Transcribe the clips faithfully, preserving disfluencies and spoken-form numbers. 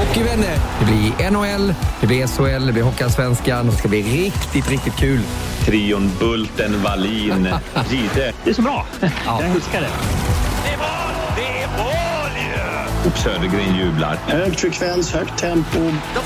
Hockeyvänner. Det blir N H L, det blir S H L, det blir Hockeyallsvenskan. Det ska bli riktigt, riktigt kul. Trion, Bulten, Wallin, Gide. Det är så bra. Ja. Jag huskar det. Det är mål! Det är mål ju! Och Södergren jublar. Hög frekvens, högt tempo. The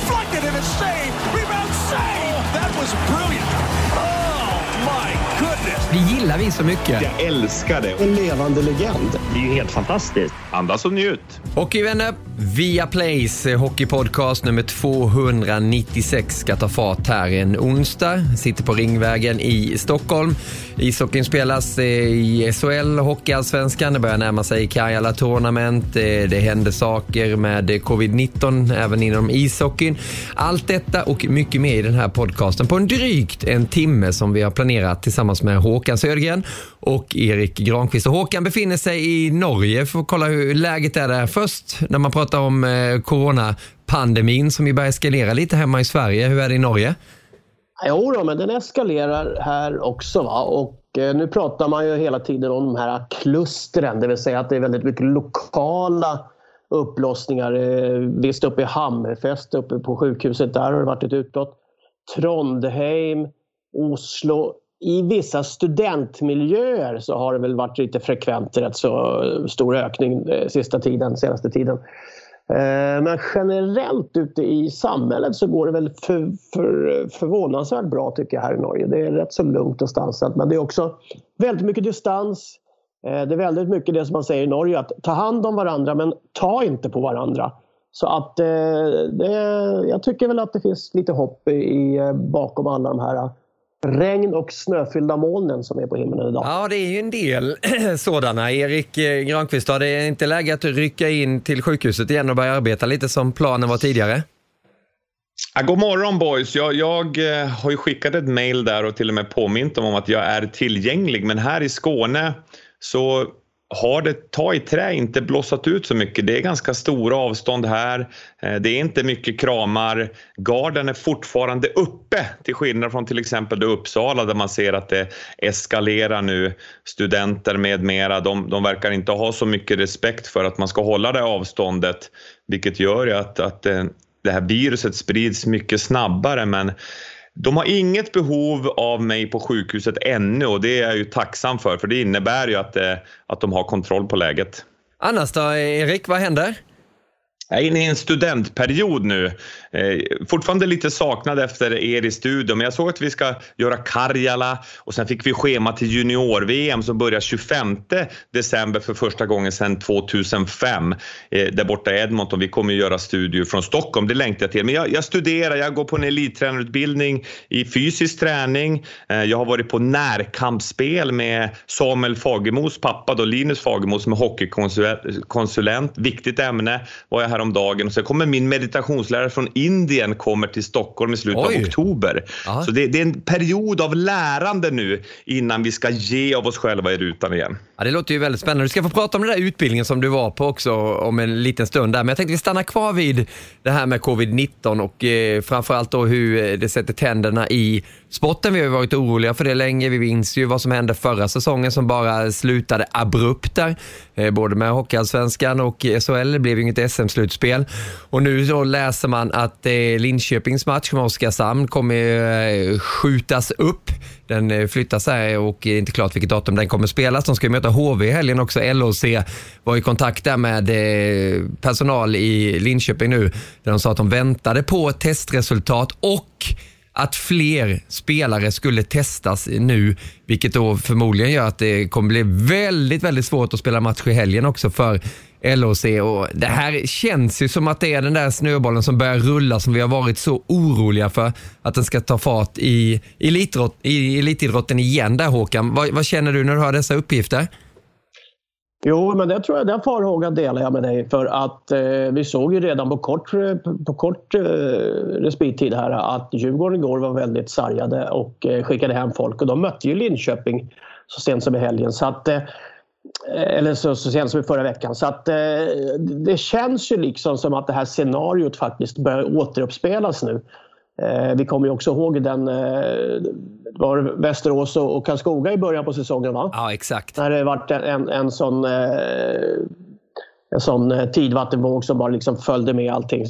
flight did it save! Rebound save! That was brilliant! Oh my goodness! Det gillar vi så mycket. Jag älskar det. En levande legend. Det är ju helt fantastiskt. Andas och njut. Hockeyvänner. Via Plays hockeypodcast nummer tvåhundranittiosex ska ta fart här en onsdag. Sitter på Ringvägen i Stockholm. Ishockeyn spelas i S H L, Hockeyallsvenskan. Det börjar närma sig Karjala tournament. Det händer saker med covid nitton även inom ishockeyn. Allt detta och mycket mer i den här podcasten på en drygt en timme som vi har planerat tillsammans med Håkan Södergren och Erik Granqvist. Och Håkan befinner sig i Norge för att kolla hur läget är där först när man pratar om eh, coronapandemin som ju börjar eskalera lite hemma i Sverige. Hur är det i Norge? Jo då, men den eskalerar här också, va? Och eh, nu pratar man ju hela tiden om de här klustren, det vill säga att det är väldigt mycket lokala upplossningar. Eh, visst uppe i Hammerfest, uppe på sjukhuset, där har det varit ett utbrott. Trondheim, Oslo. I vissa studentmiljöer så har det väl varit lite frekvent, rätt så stor ökning sista tiden, senaste tiden. Men generellt ute i samhället så går det väl för, för, förvånansvärt bra, tycker jag, här i Norge. Det är rätt så lugnt och stansat, men det är också väldigt mycket distans. Det är väldigt mycket det som man säger i Norge, att ta hand om varandra men ta inte på varandra. Så att det, jag tycker väl att det finns lite hopp i, bakom alla de här regn- och snöfyllda molnen som är på himlen idag. Ja, det är ju en del sådana. Erik Granqvist, har det inte läge att rycka in till sjukhuset igen och börja arbeta lite som planen var tidigare? Ja, god morgon boys. Jag, jag har ju skickat ett mejl där och till och med påmint om att jag är tillgänglig. Men här i Skåne så har det ta i trä inte blossat ut så mycket. Det är ganska stora avstånd här. Det är inte mycket kramar. Garden är fortfarande uppe, till skillnad från till exempel Uppsala där man ser att det eskalerar nu. Studenter med mera, de, de verkar inte ha så mycket respekt för att man ska hålla det avståndet. Vilket gör att, att det här viruset sprids mycket snabbare, men de har inget behov av mig på sjukhuset ännu, och det är jag ju tacksam för. För det innebär ju att, att de har kontroll på läget. Annars då, Erik, vad händer? Jag är inne i en studentperiod nu. Eh, fortfarande lite saknad efter er i studion. Men jag såg att vi ska göra Karjala. Och sen fick vi schema till junior-V M som börjar tjugofemte december för första gången sedan två tusen fem. Eh, där borta i Edmonton. Vi kommer ju göra studier från Stockholm. Det längtar jag till. Men jag, jag studerar. Jag går på en elittränarutbildning i fysisk träning. Eh, jag har varit på närkampsspel med Samuel Fagermos pappa, då, Linus Fagermos, som är hockeykonsulent. Viktigt ämne var jag här om dagen. Så kommer min meditationslärare från Indien kommer till Stockholm i slutet Oj. av oktober. Aha. Så det, det är en period av lärande nu innan vi ska ge av oss själva i rutan igen. Ja, det låter ju väldigt spännande. Du ska få prata om den där utbildningen som du var på också om en liten stund där. Men jag tänkte vi stannar kvar vid det här med covid nitton och eh, framförallt då hur det sätter tänderna i sporten. Vi har varit oroliga för det länge. Vi minns ju vad som hände förra säsongen som bara slutade abrupt där. Eh, både med Hockeyallsvenskan och S H L. Det blev ju inget S M-slutspel. Och nu så läser man att eh, Linköpings match med Oskarshamn kommer eh, skjutas upp. Den flyttas här och är inte klart vilket datum den kommer spelas. De ska möta H V i helgen också. L H C var i kontakt där med personal i Linköping nu. Där de sa att de väntade på testresultat och att fler spelare skulle testas nu, vilket då förmodligen gör att det kommer bli väldigt, väldigt svårt att spela match i helgen också för L H C. Och det här känns ju som att det är den där snöbollen som börjar rulla, som vi har varit så oroliga för att den ska ta fart i elitidrott, i elitidrotten igen där, Håkan. Vad, vad känner du när du hör dessa uppgifter? Jo, men det tror jag, den farhågan delar jag med dig, för att eh, vi såg ju redan på kort, på kort eh, respittid här att Djurgården igår var väldigt sargade och eh, skickade hem folk, och de mötte ju Linköping så sent som i helgen, så att, eh, eller så, så sent som i förra veckan, så att eh, det känns ju liksom som att det här scenariot faktiskt börjar återuppspelas nu. Eh, vi kommer ju också ihåg den eh, var Västerås och, och Karlskoga i början på säsongen, va? Ja, exakt. När det varit en, en sån eh, en sån tidvattenvåg som bara liksom följde med allting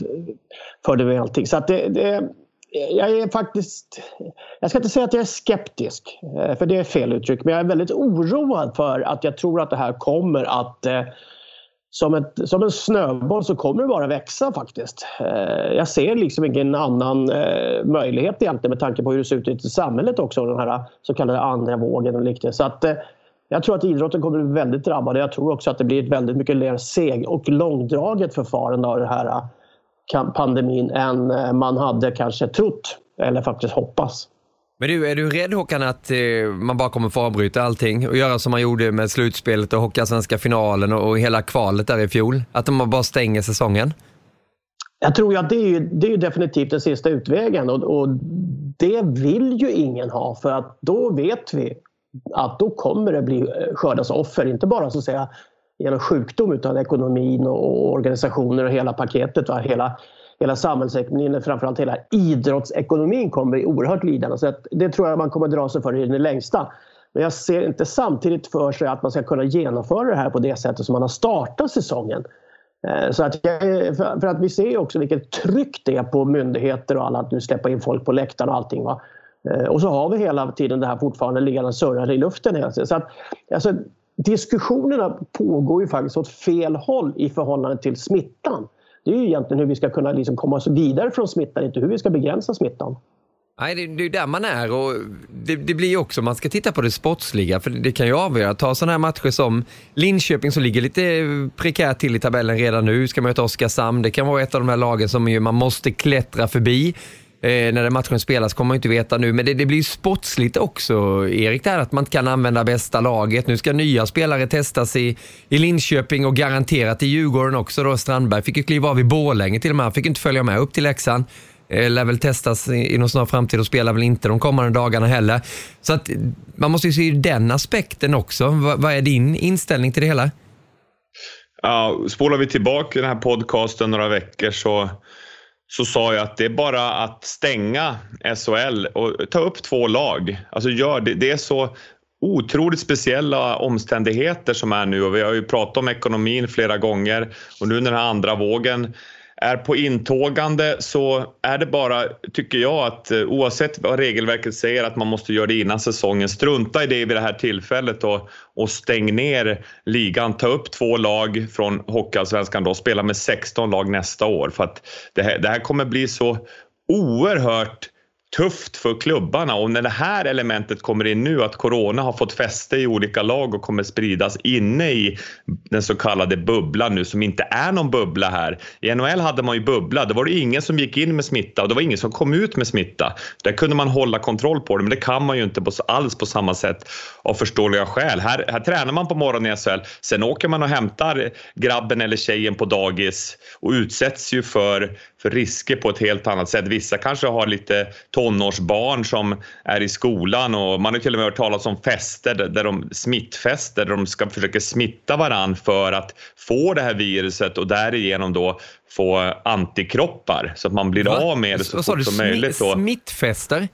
följde med allting. Så att det, det jag är faktiskt, jag ska inte säga att jag är skeptisk, eh, för det är fel uttryck, men jag är väldigt oroad för att jag tror att det här kommer att eh, Som, ett, som en snöboll så kommer det bara växa faktiskt. Eh, jag ser liksom ingen annan eh, möjlighet egentligen med tanke på hur det ser ut i samhället också. Den här så kallade andra vågen och liknande. Så att, eh, jag tror att idrotten kommer bli väldigt drabbad. Jag tror också att det blir ett väldigt mycket mer seg och långdraget förfarande av den här eh, pandemin än eh, man hade kanske trott eller faktiskt hoppas. Men du, är du rädd, Håkan, att eh, man bara kommer få avbryta allting och göra som man gjorde med slutspelet och Hockeyallsvenska finalen och, och hela kvalet där i fjol? Att de bara stänger säsongen? Jag tror att det är ju, det är ju definitivt den sista utvägen, och, och det vill ju ingen ha, för att då vet vi att då kommer det bli skördas offer, inte bara så att säga genom sjukdom utan ekonomin och organisationer och hela paketet, va? hela Hela samhällsekonomin, framförallt hela idrottsekonomin kommer i oerhört lidande. Så att det tror jag man kommer dra sig för i det längsta. Men jag ser inte samtidigt för sig att man ska kunna genomföra det här på det sättet som man har startat säsongen. Så att jag, för att vi ser också vilket tryck det är på myndigheter och alla att nu släppa in folk på läktaren och allting, va? Och så har vi hela tiden det här fortfarande liggande surrar i luften. Så att, alltså, diskussionerna pågår ju faktiskt åt fel håll i förhållande till smittan. Det är ju egentligen hur vi ska kunna liksom komma vidare från smittan, inte hur vi ska begränsa smittan. Nej, det, det är ju där man är, och det, det blir ju också, man ska titta på det sportsliga, för det kan ju avgöra. Ta sådana här matcher som Linköping som ligger lite prekärt till i tabellen redan nu, ska möta Oskarshamn. Det kan vara ett av de här lagen som ju man måste klättra förbi. Eh, när den matchen spelas kommer man inte veta nu, men det, det blir ju sportsligt också, Erik, där att man inte kan använda bästa laget. Nu ska nya spelare testas i, i Linköping och garanterat i Djurgården också då. Strandberg fick ju kliva av i Borlänge till och med, han fick inte följa med upp till Leksand, eh, lär väl testas i, i någon snar framtid och spelar väl inte de kommande dagarna heller, så att man måste ju se den aspekten också. Va, vad är din inställning till det hela? Ja, spolar vi tillbaka den här podcasten några veckor så så sa jag att det är bara att stänga S H L och ta upp två lag. Alltså gör det, det är så otroligt speciella omständigheter som är nu, och vi har ju pratat om ekonomin flera gånger, och nu när den här andra vågen är på intågande så är det bara, tycker jag, att oavsett vad regelverket säger att man måste göra det innan säsongen, strunta i det vid det här tillfället och, och stäng ner ligan, ta upp två lag från Hockeyallsvenskan och spela med sexton lag nästa år, för att det här, det här kommer bli så oerhört tufft för klubbarna. Och när det här elementet kommer in nu, att corona har fått fäste i olika lag och kommer spridas inne i den så kallade bubblan nu, som inte är någon bubbla här. I N H L hade man ju bubbla, det var det ingen som gick in med smitta och det var ingen som kom ut med smitta. Där kunde man hålla kontroll på det, men det kan man ju inte alls på samma sätt av förståeliga skäl. Här, här tränar man på morgonen i S H L, sen åker man och hämtar grabben eller tjejen på dagis och utsätts ju för, för risker på ett helt annat sätt. Vissa kanske har lite tonårsbarn som är i skolan, och man har till och med hört talas om fester där de smittfester, där de ska försöka smitta varann för att få det här viruset och därigenom då få antikroppar så att man blir Va? av med det så, så fort du, som smi- möjligt. Då. Smittfester?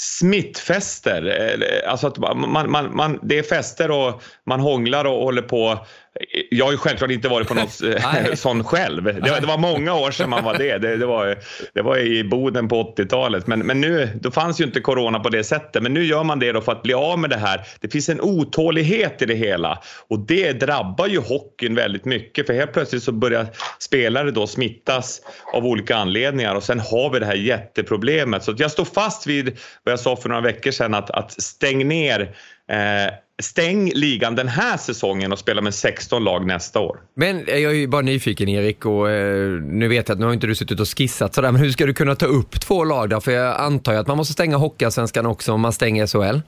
Smittfester, alltså att man, man, man, det är fester och man hånglar och håller på jag har ju självklart inte varit på något sån själv. Det, det var många år sedan man var det. Det, det, var, det var i Boden på åttiotalet. Men, men nu, då fanns ju inte corona på det sättet. Men nu gör man det då för att bli av med det här. Det finns en otålighet i det hela. Och det drabbar ju hockeyn väldigt mycket. För helt plötsligt så börjar spelare då smittas av olika anledningar. Och sen har vi det här jätteproblemet. Så att jag står fast vid vad jag sa för några veckor sedan. Att, att stäng ner... Eh, Stäng ligan den här säsongen och spela med sexton lag nästa år. Men jag är ju bara nyfiken, Erik, och eh, nu vet jag att nu har inte du suttit och skissat sådär, men hur ska du kunna ta upp två lag där? För jag antar ju att man måste stänga Hockeyallsvenskan också om man stänger S H L.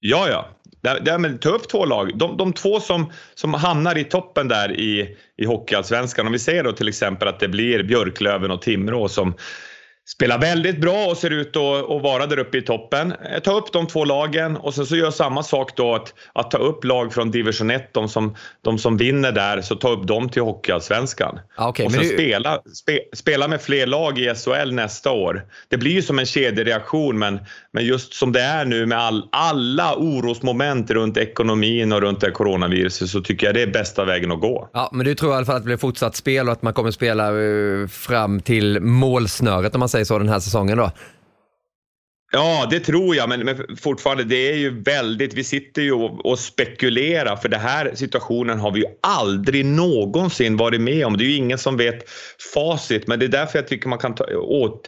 Ja, ja. Där, där, men ta upp två lag. De, de två som, som hamnar i toppen där i, i Hockeyallsvenskan. Om vi ser då till exempel att det blir Björklöven och Timrå som... spelar väldigt bra och ser ut att, att vara där uppe i toppen. Ta upp de två lagen och sen så gör samma sak då att, att ta upp lag från division ett, de som, de som vinner där, så ta upp dem till Hockeyallsvenskan. Ah, okay, och sen men du... spela, spe, spela med fler lag i S H L nästa år. Det blir ju som en kedjereaktion, men, men just som det är nu med all, alla orosmoment runt ekonomin och runt det coronaviruset, så tycker jag det är bästa vägen att gå. Ja, men du tror i alla fall att det blir fortsatt spel och att man kommer spela uh, fram till målsnöret om man så den här säsongen då? Ja, det tror jag, men, men fortfarande det är ju väldigt, vi sitter ju och, och spekulerar, för det här situationen har vi ju aldrig någonsin varit med om. Det är ju ingen som vet facit, men det är därför jag tycker man kan ta, åt,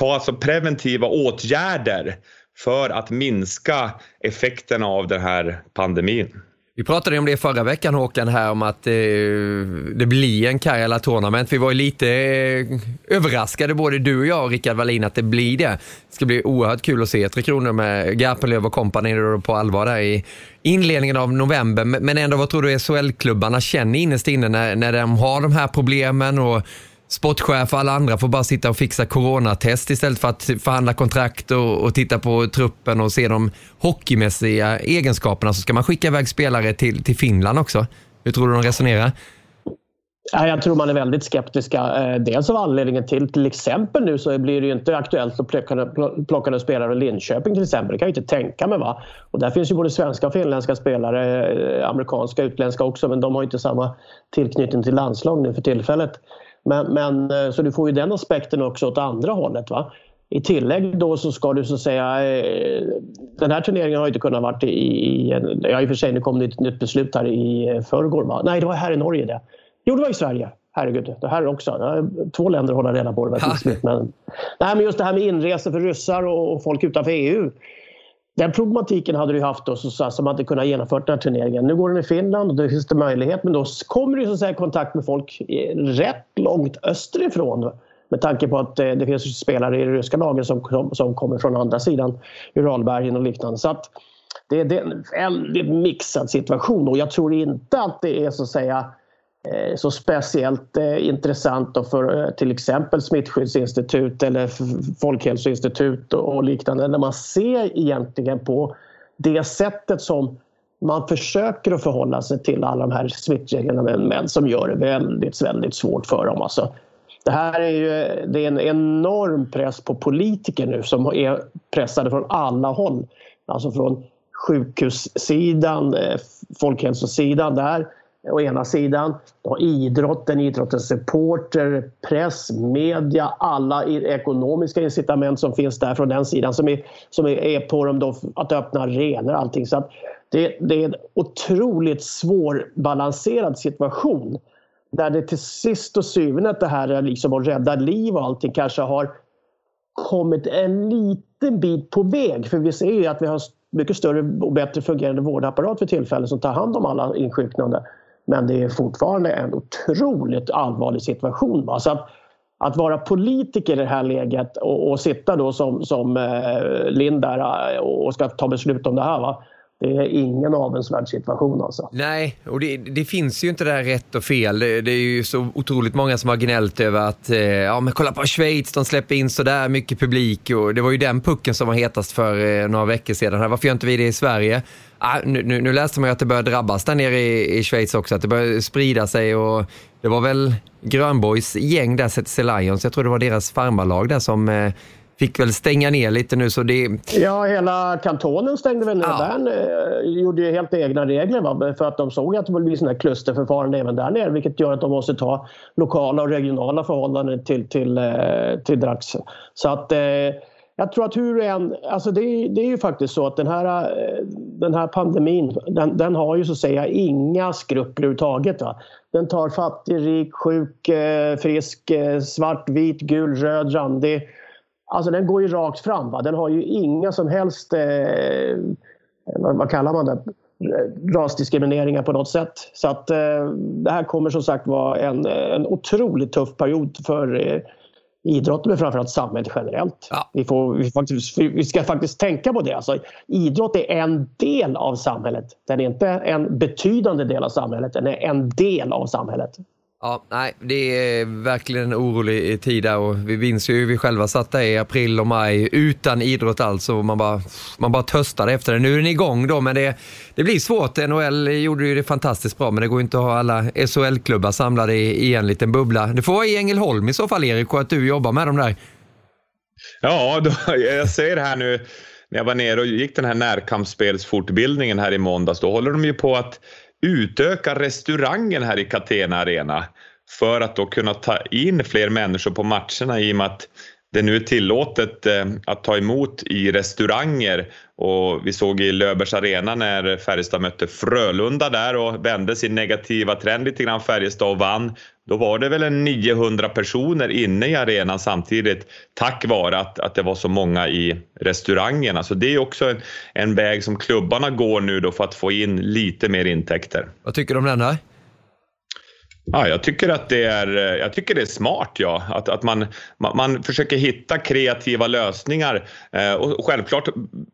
ta alltså preventiva åtgärder för att minska effekterna av den här pandemin. Vi pratade om det förra veckan, Håkan, här om att eh, det blir en Karjala-tournament. Vi var ju lite eh, överraskade, både du och jag och Rikard Wallin, att det blir det. Det ska bli oerhört kul att se Tre Kronor med Garpenlöv och kompani på allvar där i inledningen av november. Men ändå, vad tror du S H L-klubbarna känner innerst inne när, när de har de här problemen och sportchef och alla andra får bara sitta och fixa coronatest istället för att förhandla kontrakt och, och titta på truppen och se de hockeymässiga egenskaperna, så ska man skicka iväg spelare till, till Finland också. Hur tror du de resonerar? Jag tror man är väldigt skeptiska. Dels av anledningen till, till exempel nu så blir det ju inte aktuellt att plocka, plocka några spelare i Linköping till exempel. Det kan jag inte tänka mig, va? Och där finns ju både svenska och finländska spelare, amerikanska och utländska också, men de har ju inte samma tillknytning till landslag nu för tillfället. Men, men så du får ju den aspekten också åt andra hållet, va? I tillägg då så ska du så säga, den här turneringen har ju inte kunnat varit i, ja, i och för sig nu kom det ett nytt beslut här i förrgår, va? Nej, det var här i Norge det. Jo, det var i Sverige. Herregud, det här också. Två länder håller reda på det. Men, nej, men just det här med inresor för ryssar och folk utanför E U. Den problematiken hade du haft då, så som hade kunnat genomfört den här turneringen. Nu går den i Finland och då finns det möjlighet, men då kommer du så att säga kontakt med folk rätt långt österifrån, med tanke på att det finns spelare i det ryska lagen som, som kommer från andra sidan Uralbergen och liknande. Så att det är en väldigt mixad situation, och jag tror inte att det är så att säga så speciellt eh, intressant då för eh, till exempel smittskyddsinstitut eller folkhälsoinstitut och, och liknande, när man ser egentligen på det sättet som man försöker att förhålla sig till alla de här smittreglerna, men, men som gör det väldigt, väldigt svårt för dem. Alltså, det här är ju det är en enorm press på politiker nu som är pressade från alla håll, alltså från sjukhussidan, eh, folkhälsosidan där å ena sidan, då idrotten, idrottens supporter, press, media, alla ekonomiska incitament som finns där från den sidan som är, som är på dem då att öppna arenor och allting. Så att det, det är en otroligt svårbalanserad situation där det till sist och syvende att det här är liksom att rädda liv och allting kanske har kommit en liten bit på väg, för vi ser ju att vi har mycket större och bättre fungerande vårdapparat för tillfället som tar hand om alla insjuknande. Men det är fortfarande en otroligt allvarlig situation. Va? Så att, att vara politiker i det här läget och, och sitta då som, som eh, Lind där och ska ta beslut om det här, va? Det är ingen avundsvärd situation alltså. Nej, och det, det finns ju inte där rätt och fel. Det, det är ju så otroligt många som har gnällt över att eh, ja, men kolla på Schweiz, de släpper in så där mycket publik, och det var ju den pucken som var hetast för eh, några veckor sedan. Här, varför gör inte vi det i Sverige? Ah, nu, nu, nu läste man ju att det började drabbas där nere i, i Schweiz också, att det började sprida sig, och det var väl Grönborgs gäng där, C T C Lions, jag tror det var deras farmarlag där som eh, fick väl stänga ner lite nu så det... Ja, hela kantonen stängde väl ner ja. där. Gjorde ju helt egna regler va? För att de såg att det blir sådana här klusterförfarande även där nere, vilket gör att de måste ta lokala och regionala förhållanden till, till, till Drax. Så att... Jag tror att hur en, alltså det, det är ju faktiskt så att den här, den här pandemin, den, den har ju så att säga inga skrupler överhuvudtaget. Va? Den tar fattig, rik, sjuk, frisk, svart, vit, gul, röd, randig. Alltså den går ju rakt fram. Va? Den har ju inga som helst, eh, vad, vad kallar man det, rasdiskrimineringar på något sätt. Så att eh, det här kommer som sagt vara en, en otroligt tuff period för... Eh, idrott men framförallt samhället generellt. Ja. Vi, får, vi, faktiskt, vi ska faktiskt tänka på det. Alltså, idrott är en del av samhället. Den är inte en betydande del av samhället. Den är en del av samhället. Ja, nej, det är verkligen en orolig tid där och vi minns ju hur vi själva satt där i april och maj utan idrott alltså och man bara, man bara töstade efter det. Nu är den igång då men det, det blir svårt. N H L gjorde ju det fantastiskt bra men det går inte att ha alla S H L-klubbar samlade i, i en liten bubbla. Det får vara i Ängelholm i så fall, Erik, och att du jobbar med dem där. Ja, då, jag ser det här nu. När jag var nere och gick den här närkampsspelsfortbildningen här i måndags då håller de ju på att utöka restaurangen här i Catena Arena för att då kunna ta in fler människor på matcherna i och med att det nu är tillåtet att ta emot i restauranger. Och vi såg i Löfbergs Arena när Färjestad mötte Frölunda där och vände sin negativa trend lite grann, Färjestad, och vann. Då var det väl en niohundra personer inne i arenan samtidigt tack vare att, att det var så många i restaurangerna. Så det är också en, en väg som klubbarna går nu då för att få in lite mer intäkter. Vad tycker du om den här? Ja, jag tycker att det är, jag tycker det är smart, ja. Att, att man, man, man försöker hitta kreativa lösningar eh, och självklart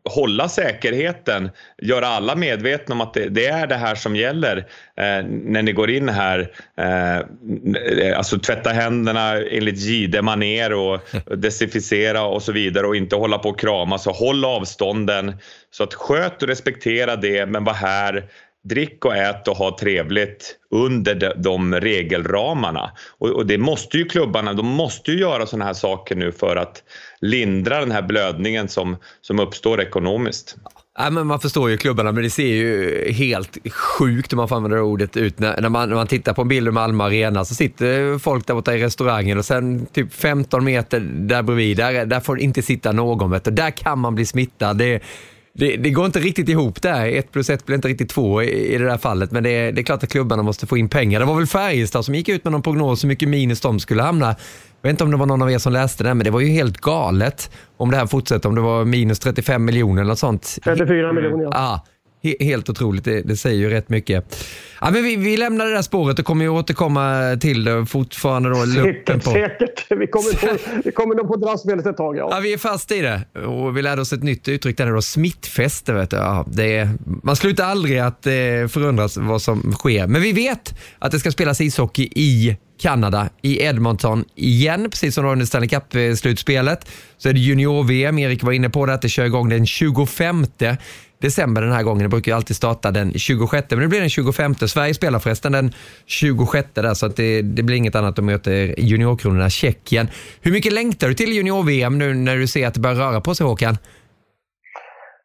hålla säkerheten. Göra alla medvetna om att det, det är det här som gäller eh, när ni går in här. Eh, alltså tvätta händerna enligt J D-manér och desinficera och så vidare och inte hålla på och krama. Så håll avstånden. Så att sköt och respektera det, men var här. Drick och ät och ha trevligt under de, de regelramarna. Och, och det måste ju klubbarna, de måste ju göra såna här saker nu för att lindra den här blödningen som, som uppstår ekonomiskt. Ja, men man förstår ju klubbarna, men det ser ju helt sjukt om man får använda det ordet ut. När, när, man, när man tittar på en bild i Malmö Arena så sitter folk där borta i restaurangen och sen typ femton meter där bredvid, där, där får inte sitta någon. Vet du. Där kan man bli smittad, det Det, det går inte riktigt ihop där. Ett plus ett blir inte riktigt två i, i det där fallet. Men det, det är klart att klubbarna måste få in pengar. Det var väl Färjestad som gick ut med någon prognos hur mycket minus de skulle hamna. Jag vet inte om det var någon av er som läste det, men det var ju helt galet om det här fortsätter. Om det var minus trettiofem miljoner eller sånt. trettiofyra miljoner. Ja, ah, he, helt otroligt. Det, det säger ju rätt mycket. Ja, men vi, vi lämnar det där spåret och kommer ju återkomma till det fortfarande. Då, säkert, på. säkert. Vi kommer, på, vi kommer nog på drasspelet ett tag. Ja. Ja, vi är fast i det. Och vi lärde oss ett nytt uttryck där då, smittfester. Vet du. Ja, det är, man slutar aldrig att eh, förundras vad som sker. Men vi vet att det ska spelas ishockey i Kanada, i Edmonton igen. Precis som då under Stanley Cup-slutspelet. Så är det junior-V M. Erik var inne på det, att det kör igång den tjugofemte december den här gången. Det brukar ju alltid starta den tjugosjätte, men nu blir den tjugofemte. Sverige spelar förresten den tjugosjätte där, så att det, det blir inget annat att möta juniorkronorna Tjeckien. Hur mycket längtar du till junior-V M nu när du ser att det börjar röra på sig, Håkan?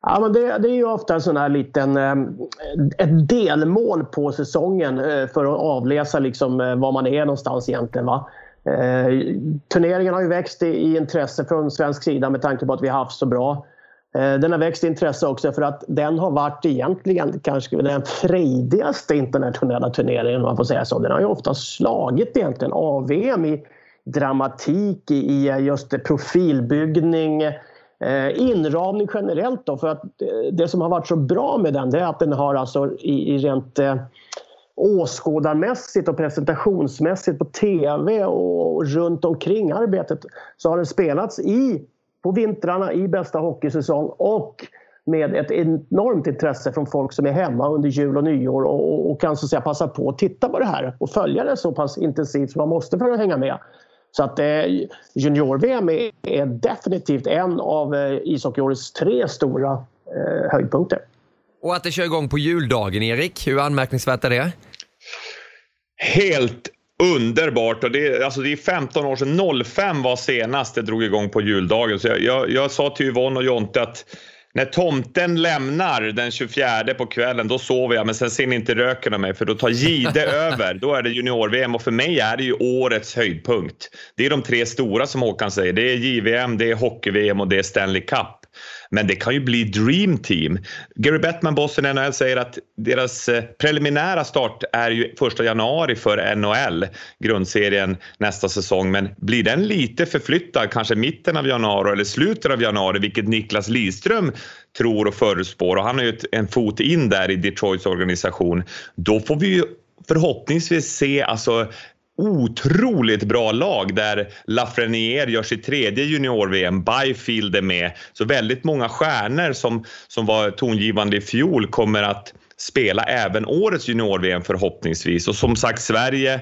Ja, men det, det är ju ofta en sån här liten ett delmål på säsongen för att avläsa liksom var man är någonstans egentligen, va? Turneringen har ju växt i, i intresse från svensk sida med tanke på att vi har haft så bra. Den har växt intresse också för att den har varit egentligen kanske den frejdigaste internationella turneringen, man får säga så. Den har ju ofta slagit egentligen A V M i dramatik, i just profilbyggning, inramning generellt då, för att det som har varit så bra med den, det är att den har alltså i, i rent åskådarmässigt och presentationsmässigt på tv och runt omkring arbetet så har den spelats i på vintrarna i bästa hockeysäsong och med ett enormt intresse från folk som är hemma under jul och nyår och, och, och kan så att säga passa på att titta på det här och följa det så pass intensivt som man måste för att hänga med. Så att eh, junior-V M är, är definitivt en av eh, ishockeyårets tre stora eh, höjdpunkter. Och att det kör igång på juldagen, Erik, hur anmärkningsvärt är det? Helt underbart. Och det, alltså det är femton år sedan, noll fem var senast det drog igång på juldagen. Så jag, jag, jag sa till Yvonne och Jonte att när tomten lämnar den tjugofjärde på kvällen, då sover jag. Men sen ser ni inte röken av mig, för då tar Gide över. Då är det junior-V M, och för mig är det ju årets höjdpunkt. Det är de tre stora som Håkan säger. Det är J V M, det är hockey-V M och det är Stanley Cup. Men det kan ju bli Dream Team. Gary Bettman, bossen i N H L, säger att deras preliminära start är ju första januari för N H L, grundserien nästa säsong. Men blir den lite förflyttad, kanske mitten av januari eller slutet av januari, vilket Niklas Lidström tror och förutspår. Och han har ju en fot in där i Detroits organisation. Då får vi ju förhoppningsvis se, alltså, otroligt bra lag där Lafreniere gör sitt tredje junior-V M, Byfield är med. Så väldigt många stjärnor som, som var tongivande i fjol kommer att spela även årets junior-V M förhoppningsvis. Och som sagt, Sverige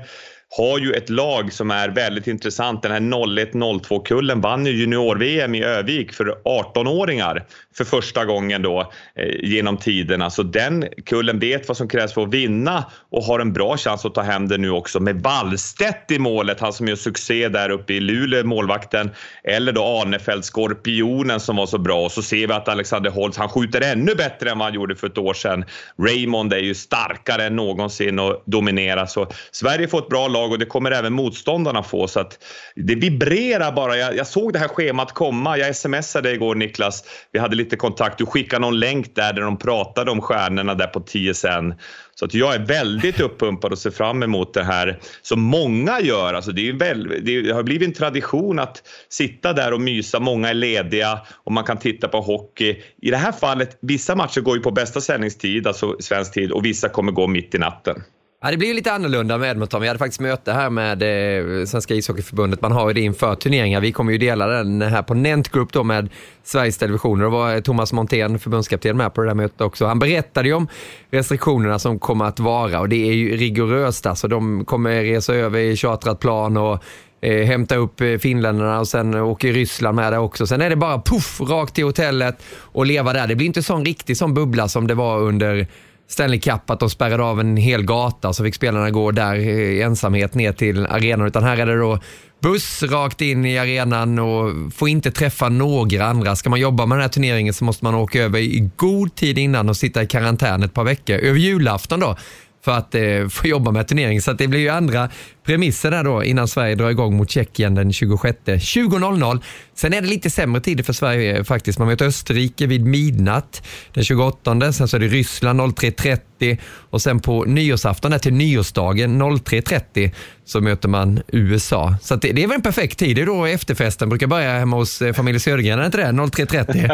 har ju ett lag som är väldigt intressant. Den här noll ett noll två-kullen vann ju junior-V M i Övik för arton-åringar för första gången då eh, genom tiderna. Så den kullen vet vad som krävs för att vinna och har en bra chans att ta hem det nu också. Med Wallstedt i målet, han som gör succé där uppe i Luleå, målvakten. Eller då Alnefelt, skorpionen som var så bra. Och så ser vi att Alexander Holtz, han skjuter ännu bättre än vad han gjorde för ett år sedan. Raymond är ju starkare än någonsin och dominerar. Så Sverige får ett bra lag. Och det kommer även motståndarna få, så att det vibrerar bara. Jag, jag såg det här schemat komma. Jag smsade igår, Niklas. Vi hade lite kontakt. Du skickade någon länk där, där de pratade om stjärnorna där på T S N. Så att jag är väldigt uppumpad och ser fram emot det här. Så många gör. Alltså det, är väl, det har blivit en tradition att sitta där och mysa. Många är lediga och man kan titta på hockey. I det här fallet, vissa matcher går ju på bästa sändningstid, alltså svensk tid. Och vissa kommer gå mitt i natten. Ja, det blir lite annorlunda med Edmonton. Jag hade faktiskt möte här med eh, Svenska ishockeyförbundet. Man har ju det inför turneringar. Vi kommer ju dela den här på Nent Group då med Sveriges Televisioner. Och var Thomas Montén, förbundskapten, med på det där mötet också. Han berättade ju om restriktionerna som kommer att vara. Och det är ju rigoröst. Alltså, de kommer resa över i chartrat plan och eh, hämta upp finländarna. Och sen åker Ryssland med det också. Sen är det bara puff, rakt till hotellet och leva där. Det blir inte sån riktig sån bubbla som det var under Stanley Cup, att de spärrade av en hel gata så fick spelarna gå där i ensamhet ner till arenan, utan här är det då buss rakt in i arenan och får inte träffa några andra. Ska man jobba med den här turneringen så måste man åka över i god tid innan och sitta i karantän ett par veckor över julafton då för att eh, få jobba med turneringen. Så att det blir ju andra premisser där då innan Sverige drar igång mot Tjeckien den tjugosjätte. Sen är det lite sämre tider för Sverige faktiskt. Man möter Österrike vid midnatt den tjugoåttonde. Sen så är det Ryssland noll tre trettio. Och sen på nyårsafton där till nyårsdagen noll tre trettio så möter man U S A. Så att det, det är väl en perfekt tid. Det är då efterfesten brukar börja hemma hos familj Södergren. Är inte det? noll tre trettio.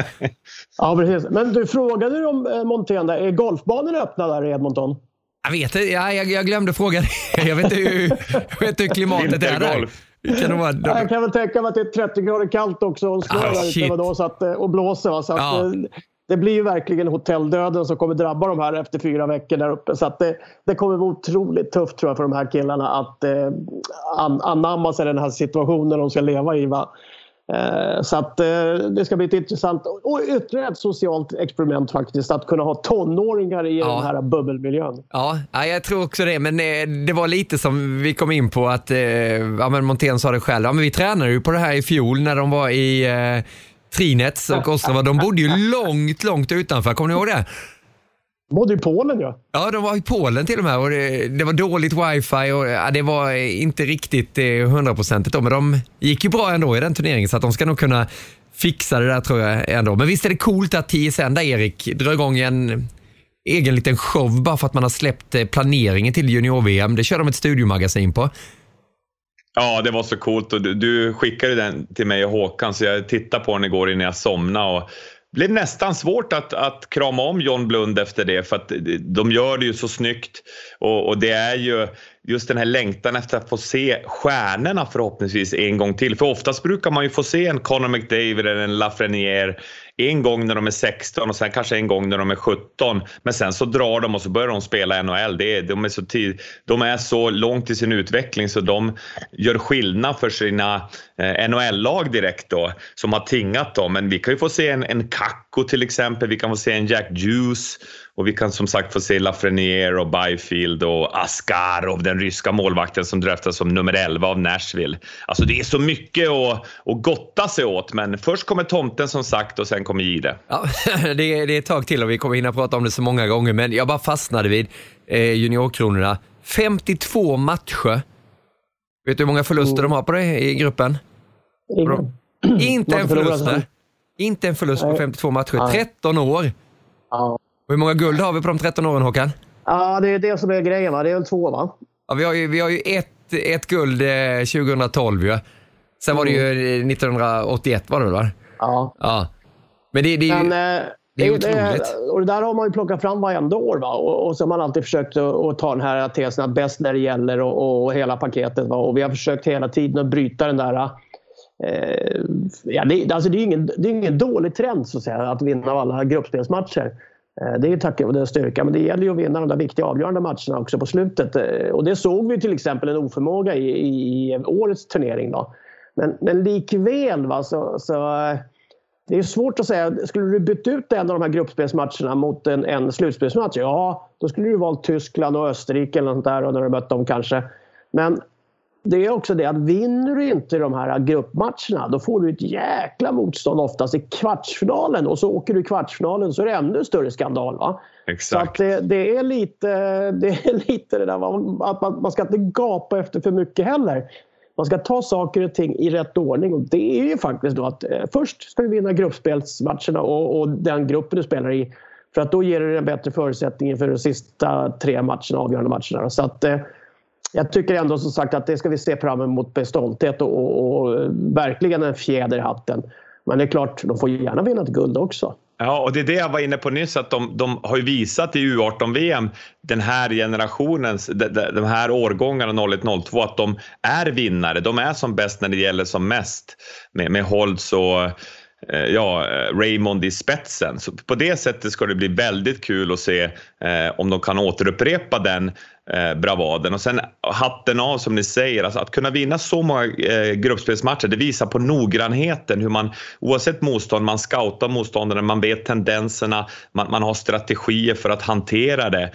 Ja, precis. Men du frågade om eh, Montén där. Är golfbanan öppna där i Edmonton? Jag vet inte, ja, jag, jag glömde frågan. Jag vet inte hur, jag vet inte hur klimatet är där. Kan det vara, de... Jag kan väl tänka mig att det är trettio grader kallt också och, ah, då, så att, och blåser. Va? Så att, ja. det, det blir ju verkligen hotelldöden som kommer drabba de här efter fyra veckor där uppe. Så att det, det kommer vara otroligt tufft tror jag för de här killarna att eh, an, anamma sig den här situationen de ska leva i. Va? Eh, så att eh, det ska bli ett intressant och ytterligare ett socialt experiment faktiskt, att kunna ha tonåringar i ja. den här bubbelmiljön. Ja, ja, jag tror också det, men eh, det var lite som vi kom in på att eh, ja, men Montén sa det själv, ja, men vi tränade ju på det här i fjol när de var i eh, Trinets och Ostrava, de bodde ju långt, långt utanför, kommer ni ihåg det? Både i Polen, ja. Ja, de var i Polen till och med. Och det, det var dåligt wifi och ja, det var inte riktigt hundraprocentigt. Men de gick ju bra ändå i den turneringen. Så att de ska nog kunna fixa det där tror jag ändå. Men visst är det coolt att T S N där, Erik, drar igång en egen liten show bara för att man har släppt planeringen till junior-V M. Det kör de ett studiomagasin på. Ja, det var så coolt. Och du, du skickade den till mig och Håkan, så jag tittade på den igår innan jag somnade och det blev nästan svårt att, att krama om John Blund efter det, för att de gör det ju så snyggt och, och det är ju just den här längtan efter att få se stjärnorna förhoppningsvis en gång till. För oftast brukar man ju få se en Conor McDavid eller en Lafreniere en gång när de är sexton och sen kanske en gång när de är sjutton. Men sen så drar de och så börjar de spela N H L. Det är, de, är så tid, de är så långt i sin utveckling så de gör skillnad för sina eh, N H L-lag direkt då, som har tingat dem. Men vi kan ju få se en, en kack Sacco till exempel. Vi kan få se en Jack Hughes och vi kan som sagt få se Lafreniere och Byfield och Askarov, den ryska målvakten som draftas som nummer elva av Nashville. Alltså det är så mycket att, att gotta sig åt, men först kommer tomten som sagt och sen kommer Gide. Ja, det, det är ett tag till och vi kommer hinna prata om det så många gånger, men jag bara fastnade vid eh, juniorkronorna. femtiotvå matcher. Vet du hur många förluster mm. de har på det i gruppen? Ingen. Inte en förlust där. Inte en förlust på femtiotvå matcher. tretton år. Ja. Och hur många guld har vi på de tretton åren, Håkan? Ja, det är det som är grejen, va? Det är väl två, va? Ja, vi har ju, vi har ju ett, ett guld eh, tjugotolv ju. Sen var det ju nittonhundraåttioett var det, va? Ja. Ja. Men det, det är ju... Men, eh... Det är otroligt. Och det där har man ju plockat fram varje år, va? Och, och så har man alltid försökt att, att ta den här tesen att bäst när det gäller och, och hela paketet, va? Och vi har försökt hela tiden att bryta den där eh, ja, det, alltså det är ingen, det är ingen dålig trend så att säga, att vinna alla gruppspelsmatcher. eh, det är tack vare den styrka, men det gäller ju att vinna de där viktiga avgörande matcherna också på slutet, eh, och det såg vi till exempel en oförmåga i, i, i årets turnering då. Men, men likväl, va, så, så det är svårt att säga, skulle du byta ut en av de här gruppspelsmatcherna mot en, en slutspelsmatch? Ja, då skulle du valt Tyskland och Österrike eller något där och när du mött dem kanske. Men det är också det att vinner du inte de här gruppmatcherna, då får du ett jäkla motstånd oftast i kvartsfinalen, och så åker du i kvartsfinalen så är det ännu större skandal, va? Exakt. Så att det, det är lite det är lite det där, va? Att man, man ska inte gapa efter för mycket heller. Man ska ta saker och ting i rätt ordning, och det är ju faktiskt då att eh, först ska du vinna gruppspelsmatcherna och, och den gruppen du spelar i, för att då ger du en bättre förutsättning för de sista tre matcherna, avgörande matcherna. Så att eh, jag tycker ändå som sagt att det ska vi se fram emot med stolthet och, och, och verkligen en fjäder i hatten. Men det är klart, de får gärna vinna ett guld också. Ja, och det är det jag var inne på nyss, att de, de har ju visat i U arton V M den här generationens, de, de, de här årgångarna noll ett noll två, att de är vinnare. De är som bäst när det gäller som mest med, med Holtz och eh, ja, Raymond i spetsen. Så på det sättet ska det bli väldigt kul att se eh, om de kan återupprepa den eh, bravaden. Och sen hatten av, som ni säger, alltså att kunna vinna så många eh, gruppspelsmatcher, det visar på noggrannheten, hur man oavsett motstånd, man scoutar motståndarna, man vet tendenserna, man, man har strategier för att hantera det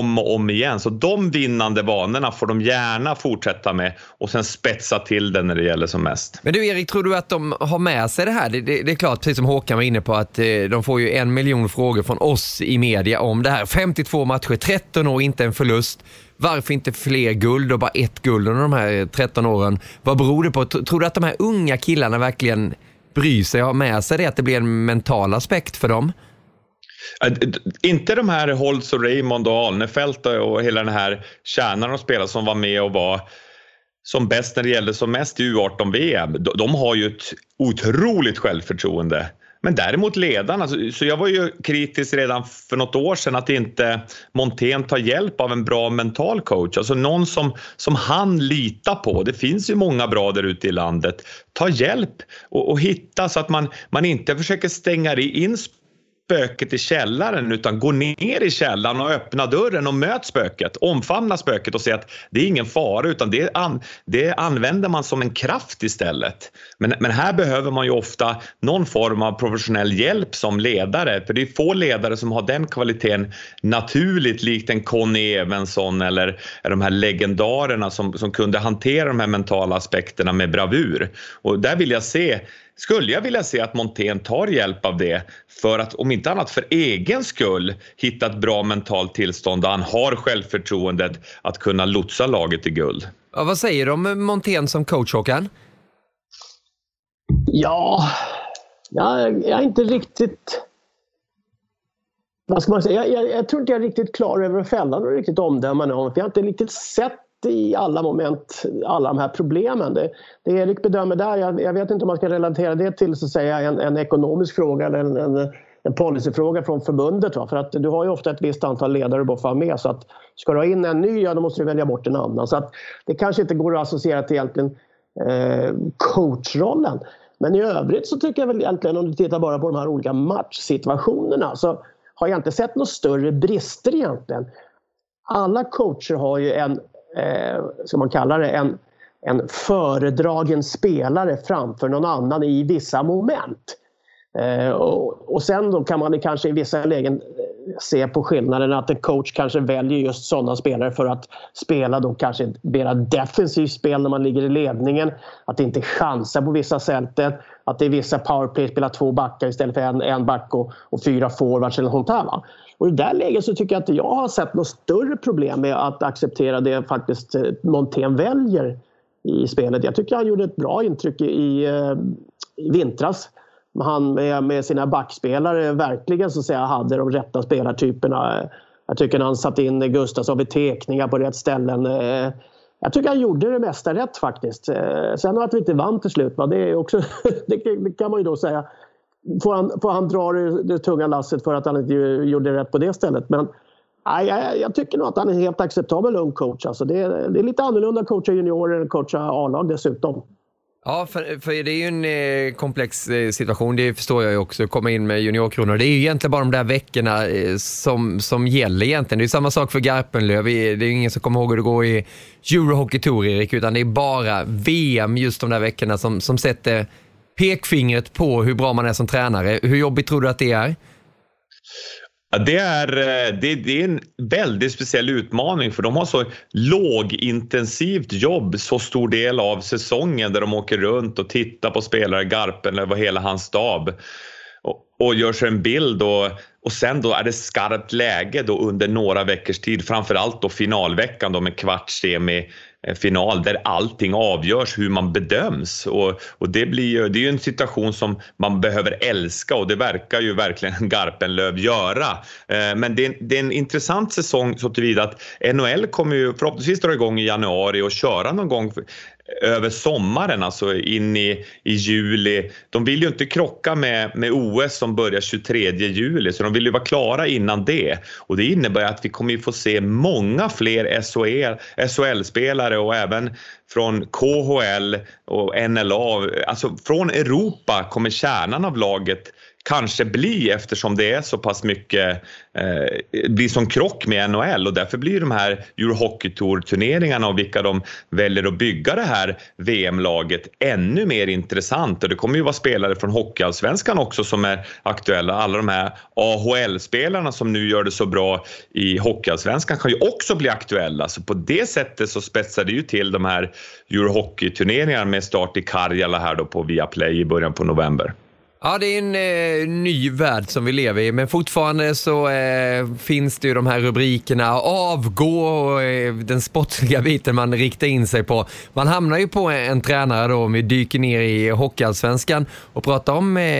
om och om igen. Så de vinnande vanorna får de gärna fortsätta med och sen spetsa till den när det gäller som mest. Men du Erik, tror du att de har med sig det här? Det, det, det är klart, precis som Håkan var inne på, att eh, de får ju en miljon frågor från oss i media om det här. femtiotvå matcher, tretton år, inte en förlust. Varför inte fler guld och bara ett guld under de här tretton åren? Vad beror det på? Tror du att de här unga killarna verkligen bryr sig och har med sig det? Att det blir en mental aspekt för dem? Inte de här Holtz och Raymond och Alnefelt och hela den här kärnan de spelar som var med och var som bäst när det gällde som mest i U arton V M. De har ju ett otroligt självförtroende. Men däremot ledarna, så jag var ju kritisk redan för något år sedan att inte Montén tar hjälp av en bra mental coach. Alltså någon som, som han litar på. Det finns ju många bra där ute i landet. Ta hjälp och, och hitta så att man, man inte försöker stänga in spöket i källaren, utan gå ner i källaren och öppna dörren och möt spöket, omfamna spöket och se att det är ingen fara, utan det, an, det använder man som en kraft istället. Men, men här behöver man ju ofta någon form av professionell hjälp som ledare, för det är få ledare som har den kvaliteten naturligt, likt en Conny Evensson eller de här legendarerna som, som kunde hantera de här mentala aspekterna med bravur. Och där vill jag se Skulle jag vilja se att Montén tar hjälp av det, för att om inte annat för egen skull hitta ett bra mentalt tillstånd där han har självförtroendet att kunna lotsa laget till guld. Ja, vad säger du om Montén som coach, Håkan? Ja, jag, jag är inte riktigt... Vad ska man säga? Jag, jag, jag tror inte jag är riktigt klar över att fälla och riktigt omdömande om, för jag har inte riktigt sett i alla moment, alla de här problemen. Det, det Erik bedömer där, jag, jag vet inte om man ska relatera det till så att säga en, en ekonomisk fråga eller en, en, en policyfråga från förbundet, va? För att du har ju ofta ett visst antal ledare att boffa med, så att ska du ha in en ny, ja, då måste du välja bort en annan. Så att det kanske inte går att associera till egentligen eh, coachrollen. Men i övrigt så tycker jag väl egentligen, om du tittar bara på de här olika matchsituationerna, så har jag inte sett några större brister egentligen. Alla coacher har ju en Eh, som man kallar det, en, en föredragen spelare framför någon annan i vissa moment. Eh, och, och sen då kan man kanske i vissa lägen se på skillnaden att en coach kanske väljer just sådana spelare för att spela då kanske ett mer defensivt spel när man ligger i ledningen, att inte chansa på vissa sättet, att det är vissa powerplay spelar två backar istället för en, en back och, och fyra forwards eller sånt här, va? Och i det där läget så tycker jag att jag har sett något större problem med att acceptera det faktiskt Montén väljer i spelet. Jag tycker han gjorde ett bra intryck i, i vintras. Han med, med sina backspelare verkligen så att säga hade de rätta spelartyperna. Jag tycker han satt in Gustafsson vid tekningar på rätt ställen. Jag tycker han gjorde det mesta rätt faktiskt. Sen att vi inte vann till slut, va? Det är också, det kan man ju då säga. Får han, får han dra det, det tunga lasset för att han inte gjorde rätt på det stället. Men aj, aj, jag tycker nog att han är en helt acceptabel ung coach. Alltså det, det är lite annorlunda att coacha juniorer än coacha A-lag dessutom. Ja, för, för det är ju en eh, komplex eh, situation, det förstår jag ju också, komma in med juniorkronor. Det är ju egentligen bara de där veckorna eh, som, som gäller egentligen. Det är ju samma sak för Garpenlöv, det är ju ingen som kommer ihåg hur det går i Eurohockey Tour, Erik, utan det är bara V M just de där veckorna som, som sätter pekfingret på hur bra man är som tränare. Hur jobbigt tror du att det är? Det är, det, det är en väldigt speciell utmaning, för de har så lågintensivt jobb så stor del av säsongen, där de åker runt och tittar på spelare Garpenlöv och hela hans stab och, och gör sig en bild, och, och sen då är det skarpt läge då under några veckors tid, framförallt då finalveckan då med kvartssemi final där allting avgörs hur man bedöms, och, och det, blir, det är ju en situation som man behöver älska, och det verkar ju verkligen Garpenlöv göra. Eh, men det är, det är en intressant säsong så tillvida att N H L kommer ju förhoppningsvis dra igång i januari och köra någon gång för, över sommaren, alltså in i, i juli. De vill ju inte krocka med, med O S som börjar tjugotredje juli, så de vill ju vara klara innan det, och det innebär att vi kommer ju få se många fler S H L-spelare och även från K H L och N L A, alltså från Europa kommer kärnan av laget kanske bli, eftersom det är så pass mycket eh, blir som krock med N H L, och därför blir de här Eurohockey-tour-turneringarna och vilka de väljer att bygga det här V M-laget ännu mer intressant, och det kommer ju vara spelare från Hockeyallsvenskan också som är aktuella. Alla de här A H L-spelarna som nu gör det så bra i Hockeyallsvenskan kan ju också bli aktuella, så på det sättet så spetsar det ju till de här Eurohockey-turneringarna med start i Karjala här då på Viaplay i början på november. Ja, det är en eh, ny värld som vi lever i, men fortfarande så eh, finns det ju de här rubrikerna avgå och eh, den sportsliga biten man riktar in sig på. Man hamnar ju på en, en tränare då, om vi dyker ner i Hockeyallsvenskan och pratar om eh,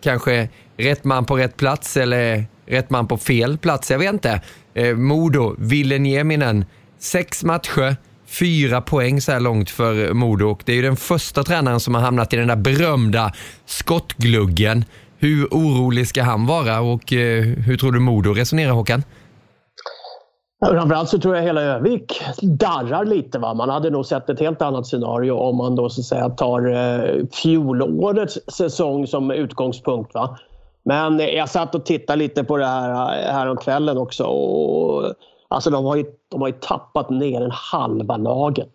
kanske rätt man på rätt plats eller rätt man på fel plats, jag vet inte. Eh, Modo, Villenjeminen, sex matcher. Fyra poäng så här långt för Modo, och det är ju den första tränaren som har hamnat i den där berömda skottgluggen. Hur orolig ska han vara, och hur tror du Modo resonerar, Håkan? Ja, framförallt så tror jag hela Övik darrar lite, va? Man hade nog sett ett helt annat scenario om man då så att säga tar eh, fjolårets säsong som utgångspunkt, va? Men jag satt och tittade lite på det här, här om kvällen också, och alltså de har ju, de har ju tappat ner en halva laget.